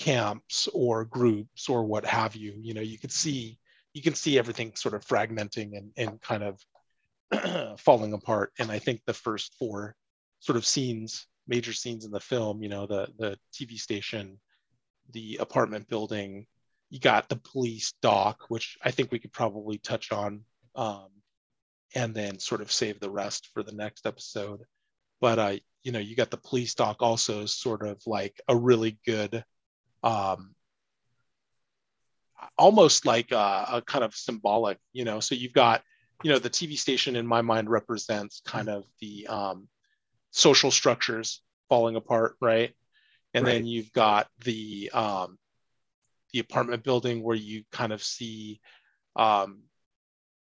camps or groups or what have you. You know, you can see you can see everything sort of fragmenting and and kind of falling apart. And I think the first four sort of scenes. Major scenes in the film, you know, the the T V station, the apartment building, you got the police dock, which I think we could probably touch on, um, and then sort of save the rest for the next episode. But, uh, you know, you got the police dock also sort of like a really good, um, almost like a, a kind of symbolic, you know, so you've got, you know, the T V station in my mind represents kind of the, um, social structures falling apart, right? And right. then you've got the um, the apartment building where you kind of see, um,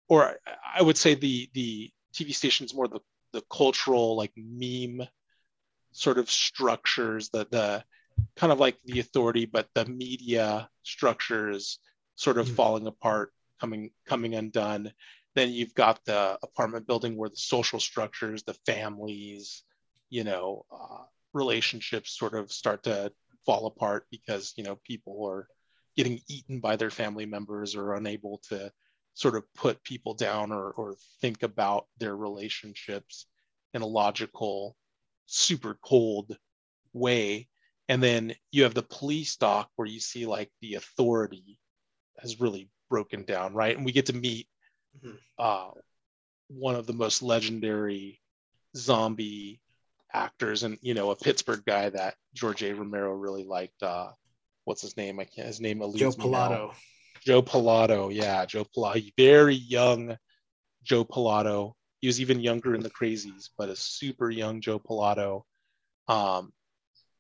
or I would say the the T V station's more the the cultural like meme sort of structures, that the kind of like the authority, but the media structures sort of mm-hmm. falling apart, coming coming undone. Then you've got the apartment building where the social structures, the families, you know, uh, relationships sort of start to fall apart because, you know, people are getting eaten by their family members or unable to sort of put people down or, or think about their relationships in a logical, super cold way. And then you have the police doc where you see like the authority has really broken down, right? And we get to meet Uh, one of the most legendary zombie actors. And, you know, a Pittsburgh guy that George A. Romero really liked, uh, what's his name? I can't, his name eludes Joe Pilato. Joe Pilato. Yeah. Joe Pilato. Very young Joe Pilato. He was even younger in The Crazies, but a super young Joe Pilato, um,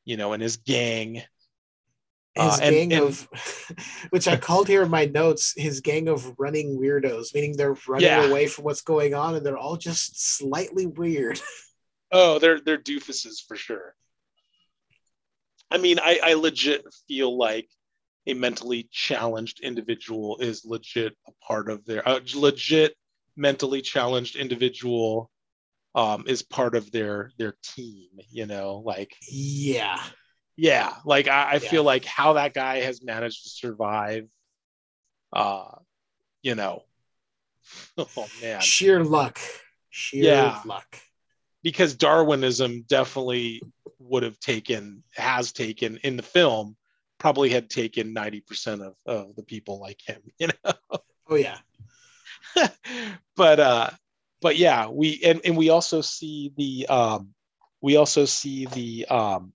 you know, and his gang. His uh, and, gang and, of, which I called here in my notes, his gang of running weirdos, meaning they're running yeah. away from what's going on, and they're all just slightly weird. Oh, they're they're doofuses for sure. I mean, I, I legit feel like a mentally challenged individual is legit a part of their uh, legit mentally challenged individual um, is part of their their team. You know, like yeah. Yeah, like I, I yeah. feel like how that guy has managed to survive, uh, you know, oh man, sheer luck, sheer yeah. luck. Because Darwinism definitely would have taken, has taken in the film, probably had taken ninety percent of, of the people like him, you know. Oh yeah, but uh, but yeah, we and, and we also see the um, we also see the um.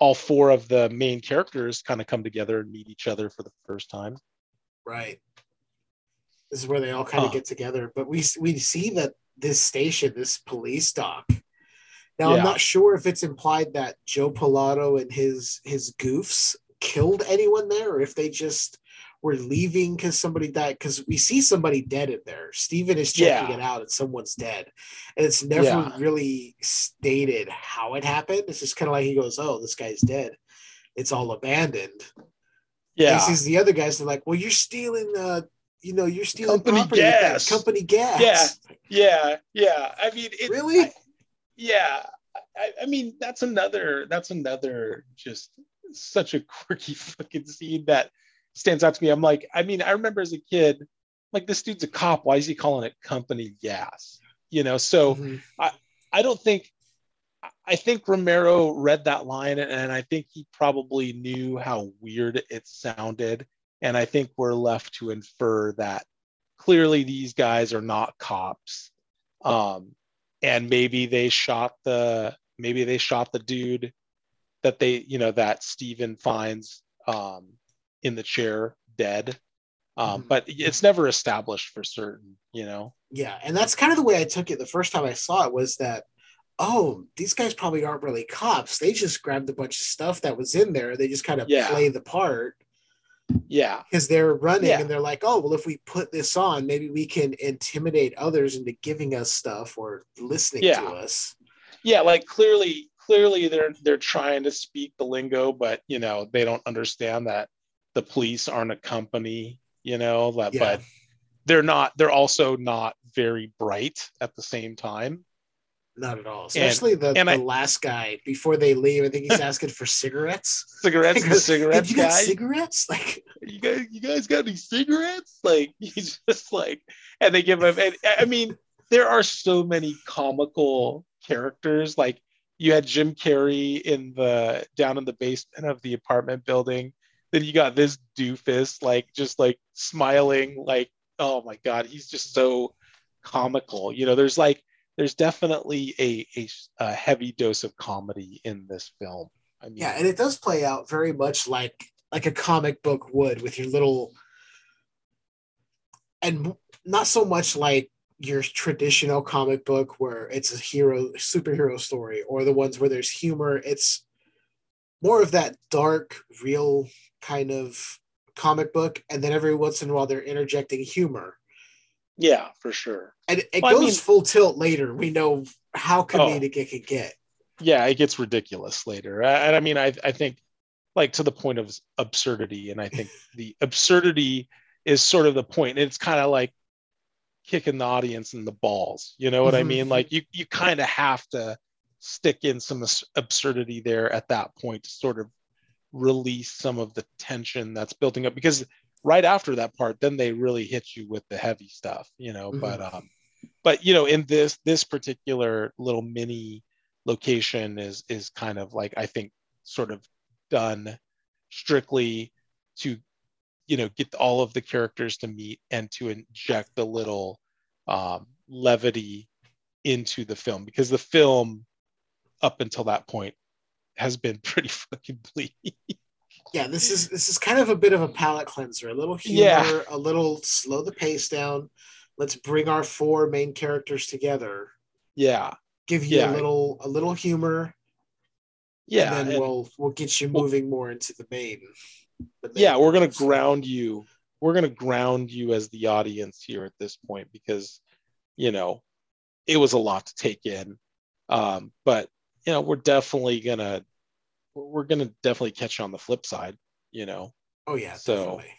all four of the main characters kind of come together and meet each other for the first time. Right. This is where they all kind of uh, get together, but we, we see that this station, this police doc. Now yeah. I'm not sure if it's implied that Joe Pilato and his, his goofs killed anyone there, or if they just were leaving because somebody died. Cause we see somebody dead in there. Steven is checking yeah. it out and someone's dead, and it's never yeah. really stated how it happened. It's just kind of like, he goes, oh, this guy's dead. It's all abandoned. Yeah. And he sees the other guys. They're like, well, you're stealing, uh, you know, you're stealing company gas, company gas. Yeah. Yeah. Yeah. I mean, it, really? I, yeah. I, I mean, that's another, that's another, just such a quirky fucking scene that stands out to me. I'm like, I mean, I remember as a kid, like, this dude's a cop. Why is he calling it company gas? You know, so mm-hmm. I, I don't think, I think Romero read that line, and I think he probably knew how weird it sounded. And I think we're left to infer that clearly these guys are not cops. Um, and maybe they shot the, maybe they shot the dude that they, you know, that Steven finds, um, in the chair dead, um mm-hmm. but it's never established for certain, you know. Yeah, and that's kind of the way I took it the first time I saw it, was that, oh, these guys probably aren't really cops, they just grabbed a bunch of stuff that was in there, they just kind of yeah. play the part, yeah, because they're running yeah. and they're like, oh well, if we put this on, maybe we can intimidate others into giving us stuff or listening yeah. to us. Yeah, like clearly clearly they're they're trying to speak the lingo, but you know, they don't understand that the police aren't a company, you know, but yeah. they're not, they're also not very bright at the same time. Not at all. Especially and, the, and the I, last guy before they leave. I think he's asking for cigarettes. Cigarettes, like, the cigarettes you guy. Got cigarettes? Like, you guys, you guys got any cigarettes? Like, he's just like, and they give him, and I mean, there are so many comical characters. Like, you had Jim Carrey in the, down in the basement of the apartment building. Then you got this doofus, like, just like smiling, like, oh my God, he's just so comical. You know, there's like, there's definitely a, a, a heavy dose of comedy in this film. I mean, yeah, and it does play out very much like, like a comic book would, with your little, and not so much like your traditional comic book where it's a hero, superhero story, or the ones where there's humor. It's more of that dark, real kind of comic book, and then every once in a while they're interjecting humor. Yeah, for sure. And it well, goes I mean, full tilt later. We know how comedic oh, it can get. Yeah, it gets ridiculous later. And I, I mean, I, I think, like, to the point of absurdity, and I think the absurdity is sort of the point. It's kind of like kicking the audience in the balls. You know what mm-hmm. I mean? Like, you, you kind of have to stick in some absurdity there at that point to sort of release some of the tension that's building up, because right after that part, then they really hit you with the heavy stuff, you know. Mm-hmm. But um but you know, in this this particular little mini location is is kind of like, I think, sort of done strictly to, you know, get all of the characters to meet and to inject a little um levity into the film, because the film up until that point has been pretty fucking bleak. Yeah, this is this is kind of a bit of a palate cleanser, a little humor, yeah. a little slow the pace down. Let's bring our four main characters together. Yeah, give you yeah. a little a little humor. Yeah, and then and we'll we'll get you moving we'll, more into the main. The main yeah, we're gonna ground you. We're gonna ground you as the audience here at this point because, you know, it was a lot to take in. Um, but you know, we're definitely gonna. we're going to definitely catch on the flip side, you know? Oh yeah. So, definitely.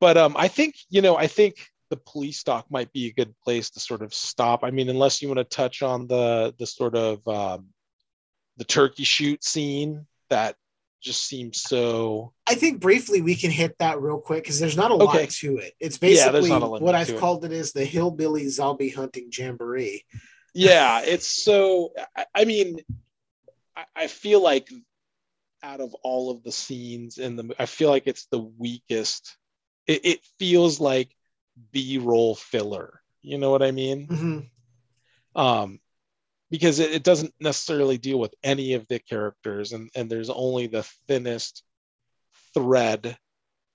But um, I think, you know, I think the police doc might be a good place to sort of stop. I mean, unless you want to touch on the, the sort of um, the turkey shoot scene that just seems so. I think briefly we can hit that real quick. Cause there's not a okay. lot to it. It's basically yeah, what I've called it. it is the hillbilly zombie hunting jamboree. Yeah. It's so, I, I mean, I feel like out of all of the scenes in the, I feel like it's the weakest. It, it feels like B-roll filler. You know what I mean? Mm-hmm. Um, because it, it doesn't necessarily deal with any of the characters, and, and there's only the thinnest thread.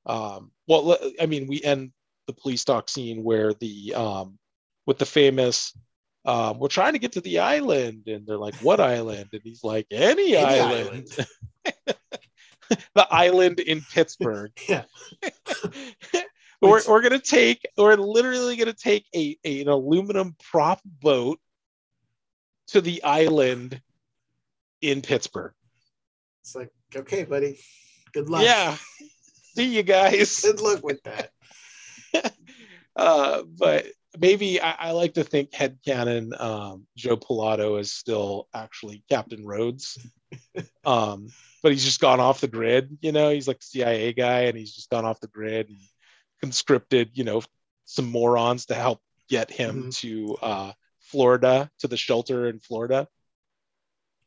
Um, well, I mean, we end the police doc scene where the um, with the famous. Um, we're trying to get to the island, and they're like, "What island?" And he's like, "Any, Any island, island. the island in Pittsburgh." Yeah, we're we're gonna take, we're literally gonna take a, a an aluminum prop boat to the island in Pittsburgh. It's like, okay, buddy, good luck. Yeah, see you guys. Good luck with that. uh, but. Maybe I, I like to think headcanon um, Joe Pilato is still actually Captain Rhodes, um, but he's just gone off the grid. You know, he's like the C I A guy, and he's just gone off the grid and conscripted, you know, some morons to help get him mm-hmm. to uh, Florida, to the shelter in Florida.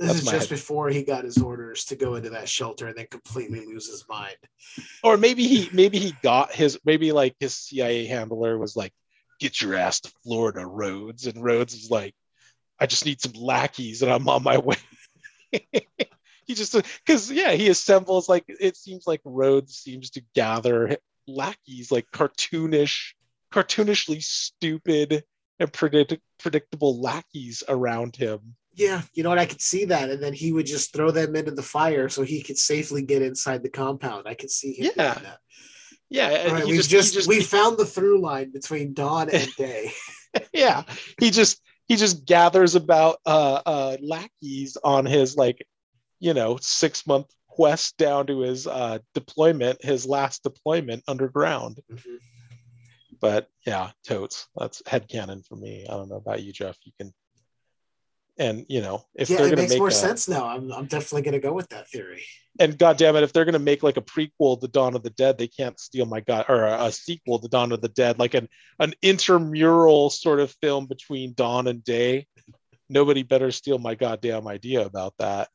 This That's is just head. before he got his orders to go into that shelter and then completely lose his mind. Or maybe he, maybe he got his, maybe like his C I A handler was like, "Get your ass to Florida, Rhodes." And Rhodes is like, "I just need some lackeys and I'm on my way." He just, because yeah, he assembles, like, it seems like Rhodes seems to gather lackeys, like cartoonish, cartoonishly stupid and predict- predictable lackeys around him. Yeah, you know what, I could see that. And then he would just throw them into the fire so he could safely get inside the compound. I could see him yeah. doing that. Yeah, right, we just, just, just we found the through line between dawn and day. Yeah, he just he just gathers about uh, uh, lackeys on his, like, you know, six month quest down to his uh, deployment, his last deployment underground. Mm-hmm. But yeah, totes. That's headcanon for me. I don't know about you, Jeff. You can, and you know, if yeah, they're going to make more a, sense now, I'm I'm definitely going to go with that theory. And goddammit, if they're going to make like a prequel to Dawn of the Dead, they can't steal my god, or a, a sequel to Dawn of the Dead, like an, an intramural sort of film between dawn and day. Nobody better steal my goddamn idea about that.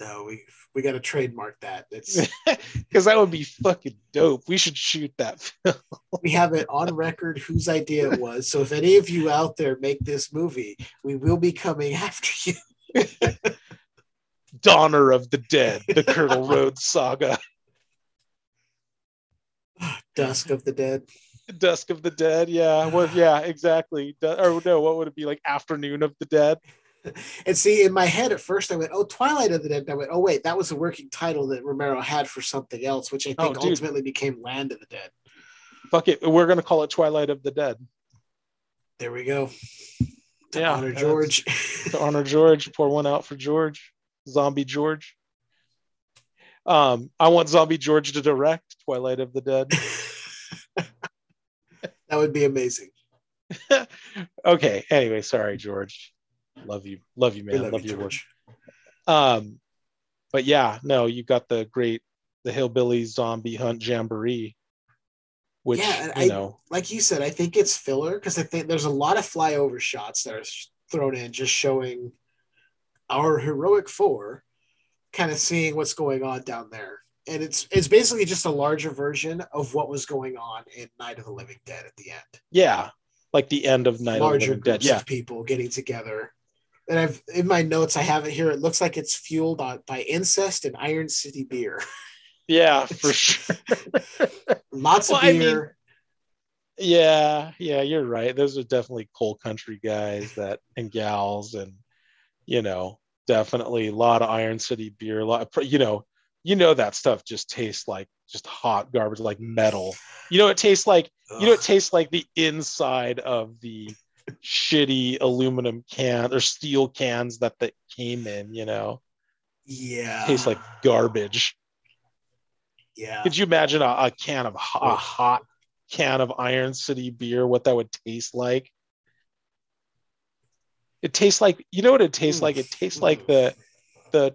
No, we we got to trademark that. It's because that would be fucking dope. We should shoot that film. We have it on record whose idea it was. So if any of you out there make this movie, we will be coming after you. Donner of the Dead, the Colonel Rhodes saga. Dusk of the Dead. Dusk of the Dead, yeah. Well, yeah, exactly. D- or no, what would it be, like Afternoon of the Dead? And see, in my head at first, I went, "Oh, Twilight of the Dead." And I went, "Oh, wait, that was a working title that Romero had for something else, which I think oh, ultimately became Land of the Dead." Fuck it, we're gonna call it Twilight of the Dead. There we go. To yeah, honor George. To honor George, pour one out for George. Zombie George. Um, I want Zombie George to direct Twilight of the Dead. That would be amazing. Okay. Anyway, sorry, George. Love you. Love you, man. Love, love you, your George. Work. Um, but yeah, no, you got the great, the hillbilly zombie hunt jamboree. Which, yeah, you I, know, like you said, I think it's filler because I think there's a lot of flyover shots that are thrown in, just showing our heroic four kind of seeing what's going on down there. And it's it's basically just a larger version of what was going on in Night of the Living Dead at the end. Yeah, like the end of Night larger of the Living Dead. Larger groups yeah. of people getting together. And I've in my notes, I have it here. It looks like it's fueled on, by incest and Iron City beer. Yeah, for sure. Lots well, of beer. I mean, yeah, yeah, you're right. Those are definitely coal country guys that and gals, and you know, definitely a lot of Iron City beer. A lot, of, you know, you know that stuff just tastes like just hot garbage, like metal. You know, it tastes like Ugh. you know, it tastes like the inside of the shitty aluminum can or steel cans that that came in, you know. Yeah, tastes like garbage. Yeah, could you imagine a, a can of a hot can of Iron City beer, what that would taste like? It tastes like, you know what it tastes like? It tastes like the the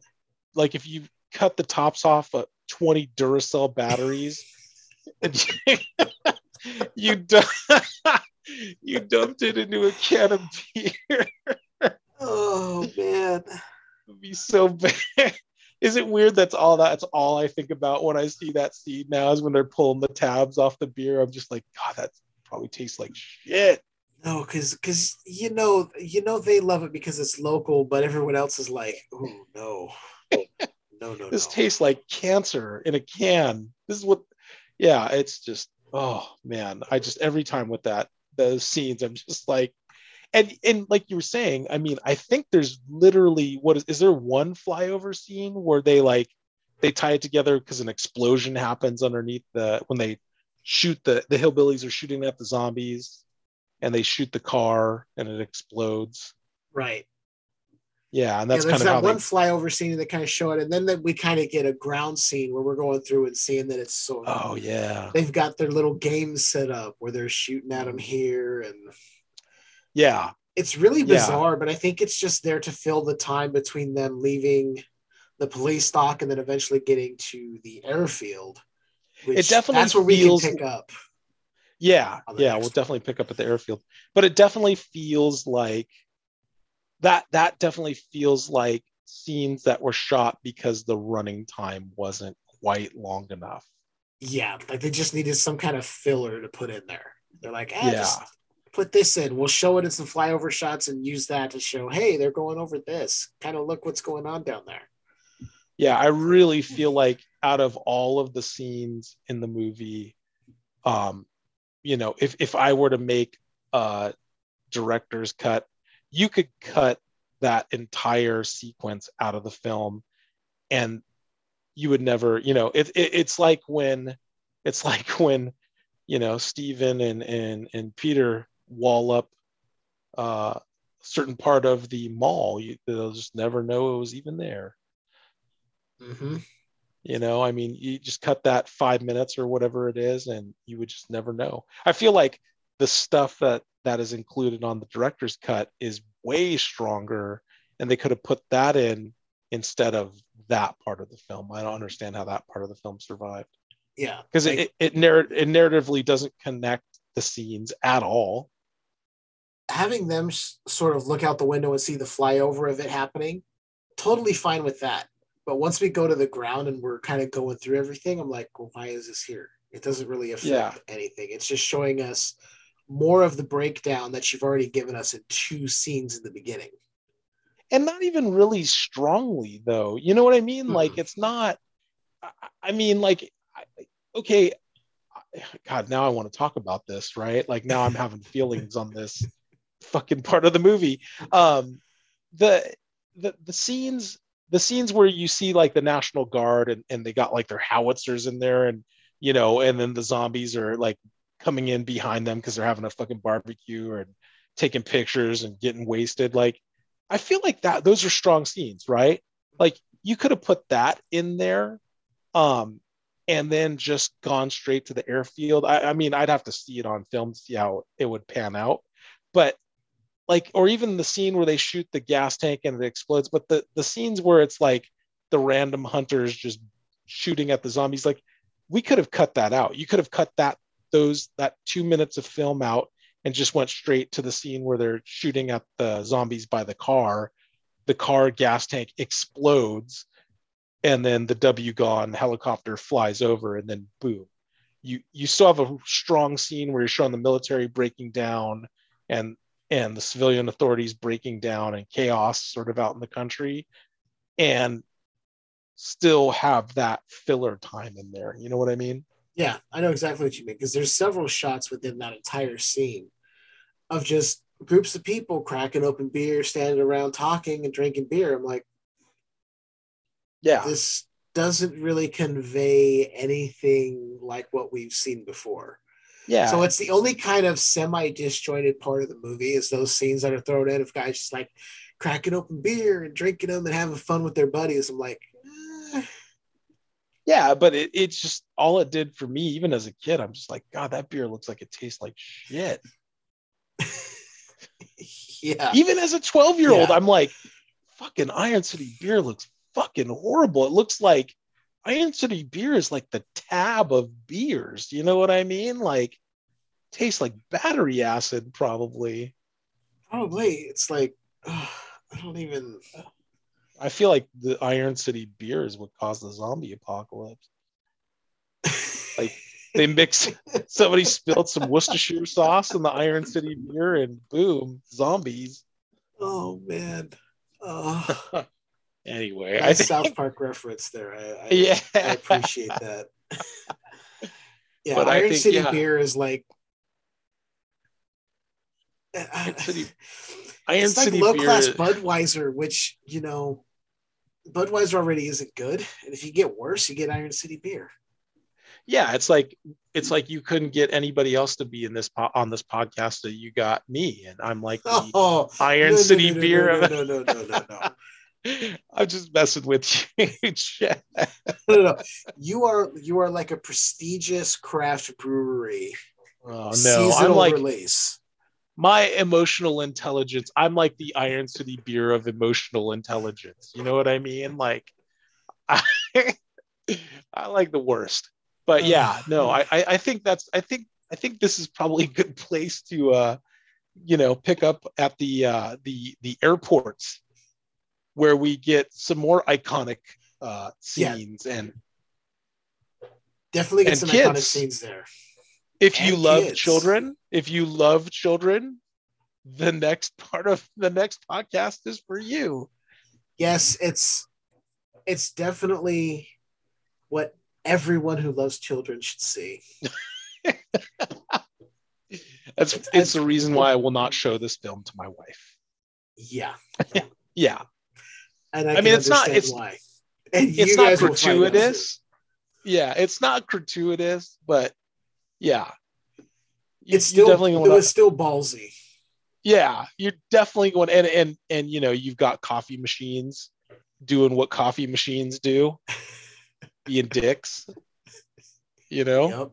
like if you cut the tops off of twenty Duracell batteries and you, you don't you dumped it into a can of beer. Oh man, it'd be so bad. Is it weird? That's all. That's all I think about when I see that scene now. Is when they're pulling the tabs off the beer. I'm just like, God, that probably tastes like shit. No, because because you know you know they love it because it's local, but everyone else is like, oh no, no, no. This no. tastes like cancer in a can. This is what. Yeah, it's just. Oh man, I just every time with that. Those scenes, I'm just like, and and like you were saying, I mean, I think there's literally what is is there one flyover scene where they like they tie it together because an explosion happens underneath the when they shoot the the hillbillies are shooting at the zombies and they shoot the car and it explodes, right? Yeah, and that's yeah, kind of that how one they, flyover scene that kind of show it, and then that we kind of get a ground scene where we're going through and seeing that it's so. Oh yeah, they've got their little game set up where they're shooting at them here, and yeah, it's really bizarre. Yeah. But I think it's just there to fill the time between them leaving the police dock and then eventually getting to the airfield. Which it definitely that's where we feels, can pick up. Yeah, yeah, we'll one. definitely pick up at the airfield, but it definitely feels like. That that definitely feels like scenes that were shot because the running time wasn't quite long enough. Yeah, like they just needed some kind of filler to put in there. They're like, eh, yeah, just put this in. We'll show it in some flyover shots and use that to show, hey, they're going over this. Kind of look what's going on down there. Yeah, I really feel like out of all of the scenes in the movie, um, you know, if if I were to make a director's cut, you could cut that entire sequence out of the film and you would never, you know, it, it, it's like when, it's like when, you know, Steven and, and, and Peter wall up a uh, certain part of the mall. You, they'll just never know it was even there. Mm-hmm. You know, I mean, you just cut that five minutes or whatever it is and you would just never know. I feel like the stuff that, that is included on the director's cut is way stronger and they could have put that in instead of that part of the film. I don't understand how that part of the film survived. Yeah. Because like, it, it, narr- it narratively doesn't connect the scenes at all. Having them s- sort of look out the window and see the flyover of it happening, totally fine with that. But once we go to the ground and we're kind of going through everything, I'm like, well, why is this here? It doesn't really affect yeah. anything. It's just showing us more of the breakdown that you've already given us in two scenes in the beginning. And not even really strongly though. You know what I mean? Mm-hmm. Like it's not, I mean like, okay, God, now I want to talk about this, right? Like now I'm having feelings on this fucking part of the movie. Um, the, the, the scenes, the scenes where you see like the National Guard and, and they got like their howitzers in there and, you know, and then the zombies are like, coming in behind them because they're having a fucking barbecue and taking pictures and getting wasted. Like, I feel like that those are strong scenes, right? Like you could have put that in there um, and then just gone straight to the airfield. I, I mean, I'd have to see it on film to see how it would pan out, but like, or even the scene where they shoot the gas tank and it explodes, but the, the scenes where it's like the random hunters just shooting at the zombies, like we could have cut that out. You could have cut that those that two minutes of film out and just went straight to the scene where they're shooting at the zombies by the car. The car gas tank explodes and then the W G O N helicopter flies over and then boom. You you still have a strong scene where you're showing the military breaking down and and the civilian authorities breaking down and chaos sort of out in the country, and still have that filler time in there. You know what I mean? Yeah, I know exactly what you mean, because there's several shots within that entire scene of just groups of people cracking open beer, standing around talking and drinking beer. I'm like, yeah, this doesn't really convey anything like what we've seen before. Yeah. So it's the only kind of semi-disjointed part of the movie is those scenes that are thrown in of guys just like cracking open beer and drinking them and having fun with their buddies. I'm like, eh. Yeah, but it, it's just all it did for me, even as a kid, I'm just like, God, that beer looks like it tastes like shit. Yeah. Even as a twelve-year-old, yeah. I'm like, fucking Iron City beer looks fucking horrible. It looks like Iron City beer is like the Tab of beers. You know what I mean? Like, tastes like battery acid, probably. Probably. It's like, ugh, I don't even. I feel like the Iron City beer is what caused the zombie apocalypse. Like, they mix, somebody spilled some Worcestershire sauce in the Iron City beer, and boom, zombies. Oh, man. Oh. Anyway, nice I think... South Park reference there. I, I, yeah. I appreciate that. Yeah, but Iron I think, City yeah. beer is like Iron City. Iron it's City like low class is... Budweiser, which you know, Budweiser already isn't good, and if you get worse, you get Iron City beer. Yeah, it's like it's like you couldn't get anybody else to be in this po- on this podcast that you got me, and I'm like the oh, Iron no, City no, no, beer. No, no, no, no, no, no. no. I'm just messing with you. no, no, no. You are you are like a prestigious craft brewery. Oh no! I'm like release. My emotional intelligence. I'm like the Iron City beer of emotional intelligence. You know what I mean? Like, I, I like the worst. But yeah, no, I I think that's I think I think this is probably a good place to uh, you know, pick up at the uh, the the airports, where we get some more iconic uh, scenes yeah. and definitely get and some kids. iconic scenes there. If and you love kids. children, if you love children, the next part of the next podcast is for you. Yes, it's it's definitely what everyone who loves children should see. That's it's, it's the reason why I will not show this film to my wife. Yeah, yeah. And I, I mean, it's not it's, and it's not gratuitous. Yeah, it's not gratuitous, but yeah, you, it's still definitely going. It was still ballsy. Yeah, you're definitely going, and and and you know, you've got coffee machines doing what coffee machines do, being dicks. You know, yep.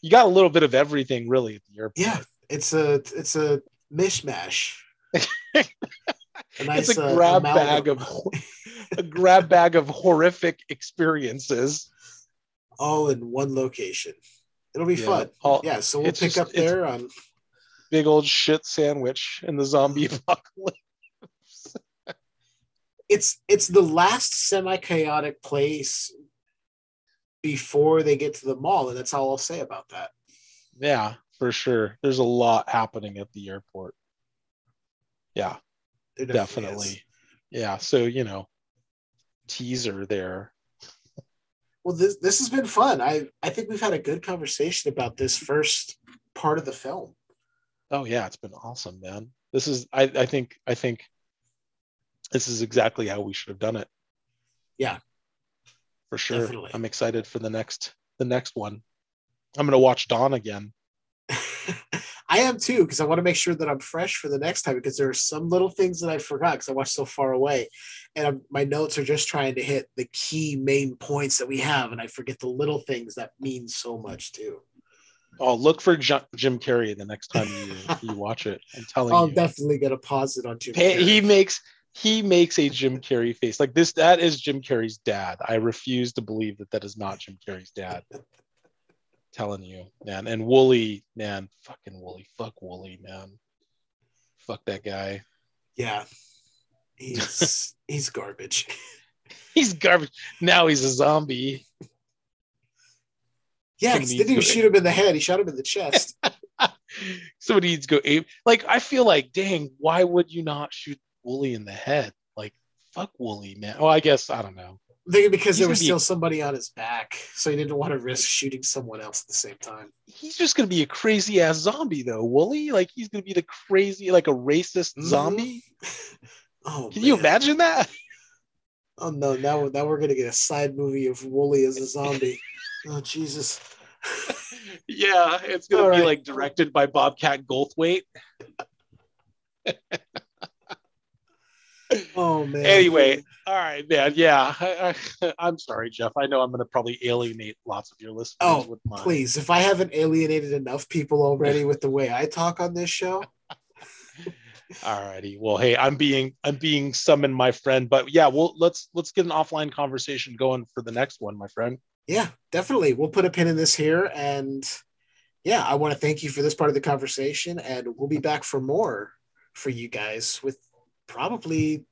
You got a little bit of everything, really, at the airport. Yeah, it's a it's a mishmash. A nice, it's a grab uh, bag of a grab bag of horrific experiences, all in one location. It'll be yeah, fun. All, yeah, so we'll pick just, up there on big old shit sandwich in the zombie apocalypse. It's it's the last semi-chaotic place before they get to the mall, and that's all I'll say about that. Yeah, for sure. There's a lot happening at the airport. Yeah. There definitely, definitely. Yeah, so you know, teaser there. Well, this this has been fun. I I think we've had a good conversation about this first part of the film. Oh yeah, it's been awesome, man. This is I I think I think this is exactly how we should have done it. Yeah, for sure. Definitely. I'm excited for the next the next one. I'm gonna watch Dawn again. I am too, because I want to make sure that I'm fresh for the next time, because there are some little things that I forgot because I watched so far away, and I'm, my notes are just trying to hit the key main points that we have, and I forget the little things that mean so much too. Oh, look for Jim Carrey the next time you, you watch it. I'm telling I'm you, I'm definitely gonna pause it on Jim. He, Carrey. he makes he makes a Jim Carrey face like this. That is Jim Carrey's dad. I refuse to believe that that is not Jim Carrey's dad. Telling you, man. And Wooly, man, fucking Wooly. Fuck Wooly, man. Fuck that guy. Yeah, he's he's garbage. He's garbage. Now he's a zombie. Yeah, because didn't even shoot him in the head. He shot him in the chest. Somebody needs to go ape. Like, I feel like, dang, why would you not shoot Wooly in the head? Like, fuck Wooly, man. Oh, I guess, I don't know. Because he's there was still a, somebody on his back, so he didn't want to risk shooting someone else at the same time. He's just going to be a crazy ass zombie, though, Wooly. Like, he's going to be the crazy, like a racist mm-hmm. zombie. Oh, can man. you imagine that? Oh no! Now, now we're going to get a side movie of Wooly as a zombie. Oh Jesus! Yeah, it's going to be right. like directed by Bobcat Goldthwait. Oh man. Anyway, all right, man. Yeah, I, I, I'm sorry, Jeff. I know I'm going to probably alienate lots of your listeners. Oh, with mine. Please! If I haven't alienated enough people already with the way I talk on this show. All righty. Well, hey, I'm being I'm being summoned, my friend. But yeah, well, let's let's get an offline conversation going for the next one, my friend. Yeah, definitely. We'll put a pin in this here, and yeah, I want to thank you for this part of the conversation, and we'll be back for more for you guys with probably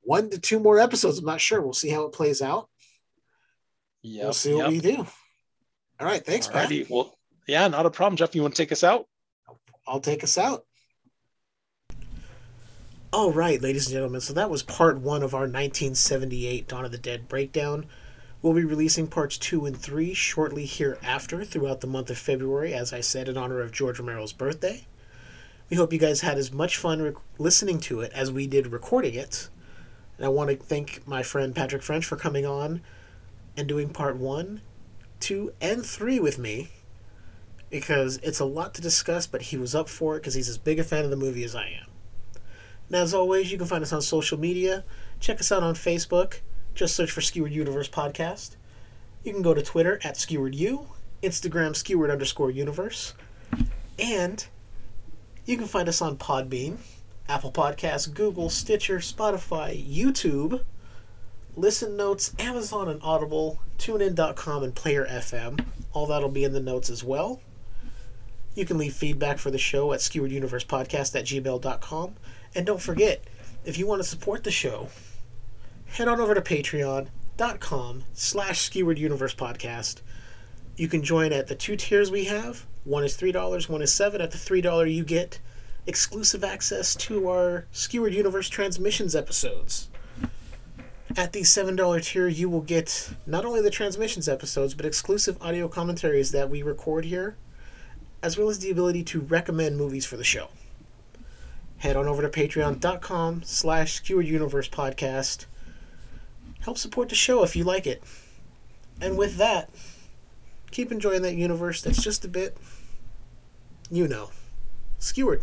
one to two more episodes. I'm not sure. We'll see how it plays out. Yeah, we'll see yep. what we do. All right, thanks, all righty. Pat. Well, yeah, not a problem, Jeff. You want to take us out? I'll take us out. All right, ladies and gentlemen, so that was part one of our nineteen seventy-eight Dawn of the Dead breakdown. We'll be releasing parts two and three shortly hereafter throughout the month of February, as I said, in honor of George Romero's birthday. We hope you guys had as much fun rec- listening to it as we did recording it. And I want to thank my friend Patrick French for coming on and doing part one, two, and three with me, because it's a lot to discuss, but he was up for it because he's as big a fan of the movie as I am. And as always, you can find us on social media. Check us out on Facebook. Just search for Skewered Universe Podcast. You can go to Twitter at SkeweredU, Instagram Skewered underscore Universe. And you can find us on Podbean, Apple Podcasts, Google, Stitcher, Spotify, YouTube, Listen Notes, Amazon and Audible, TuneIn dot com, and Player F M. All that'll be in the notes as well. You can leave feedback for the show at skewereduniversepodcast at gmail dot com. And don't forget, if you want to support the show, head on over to patreon dot com slash Skewered Universe Podcast. You can join at the two tiers we have. One is three dollars, one is seven dollars. At the three dollars, you get exclusive access to our Skewered Universe Transmissions episodes. At the seven dollars tier, you will get not only the Transmissions episodes, but exclusive audio commentaries that we record here, as well as the ability to recommend movies for the show. Head on over to patreon dot com slash Skewered Universe Podcast. Help support the show if you like it. And with that, keep enjoying that universe that's just a bit, you know, skewered.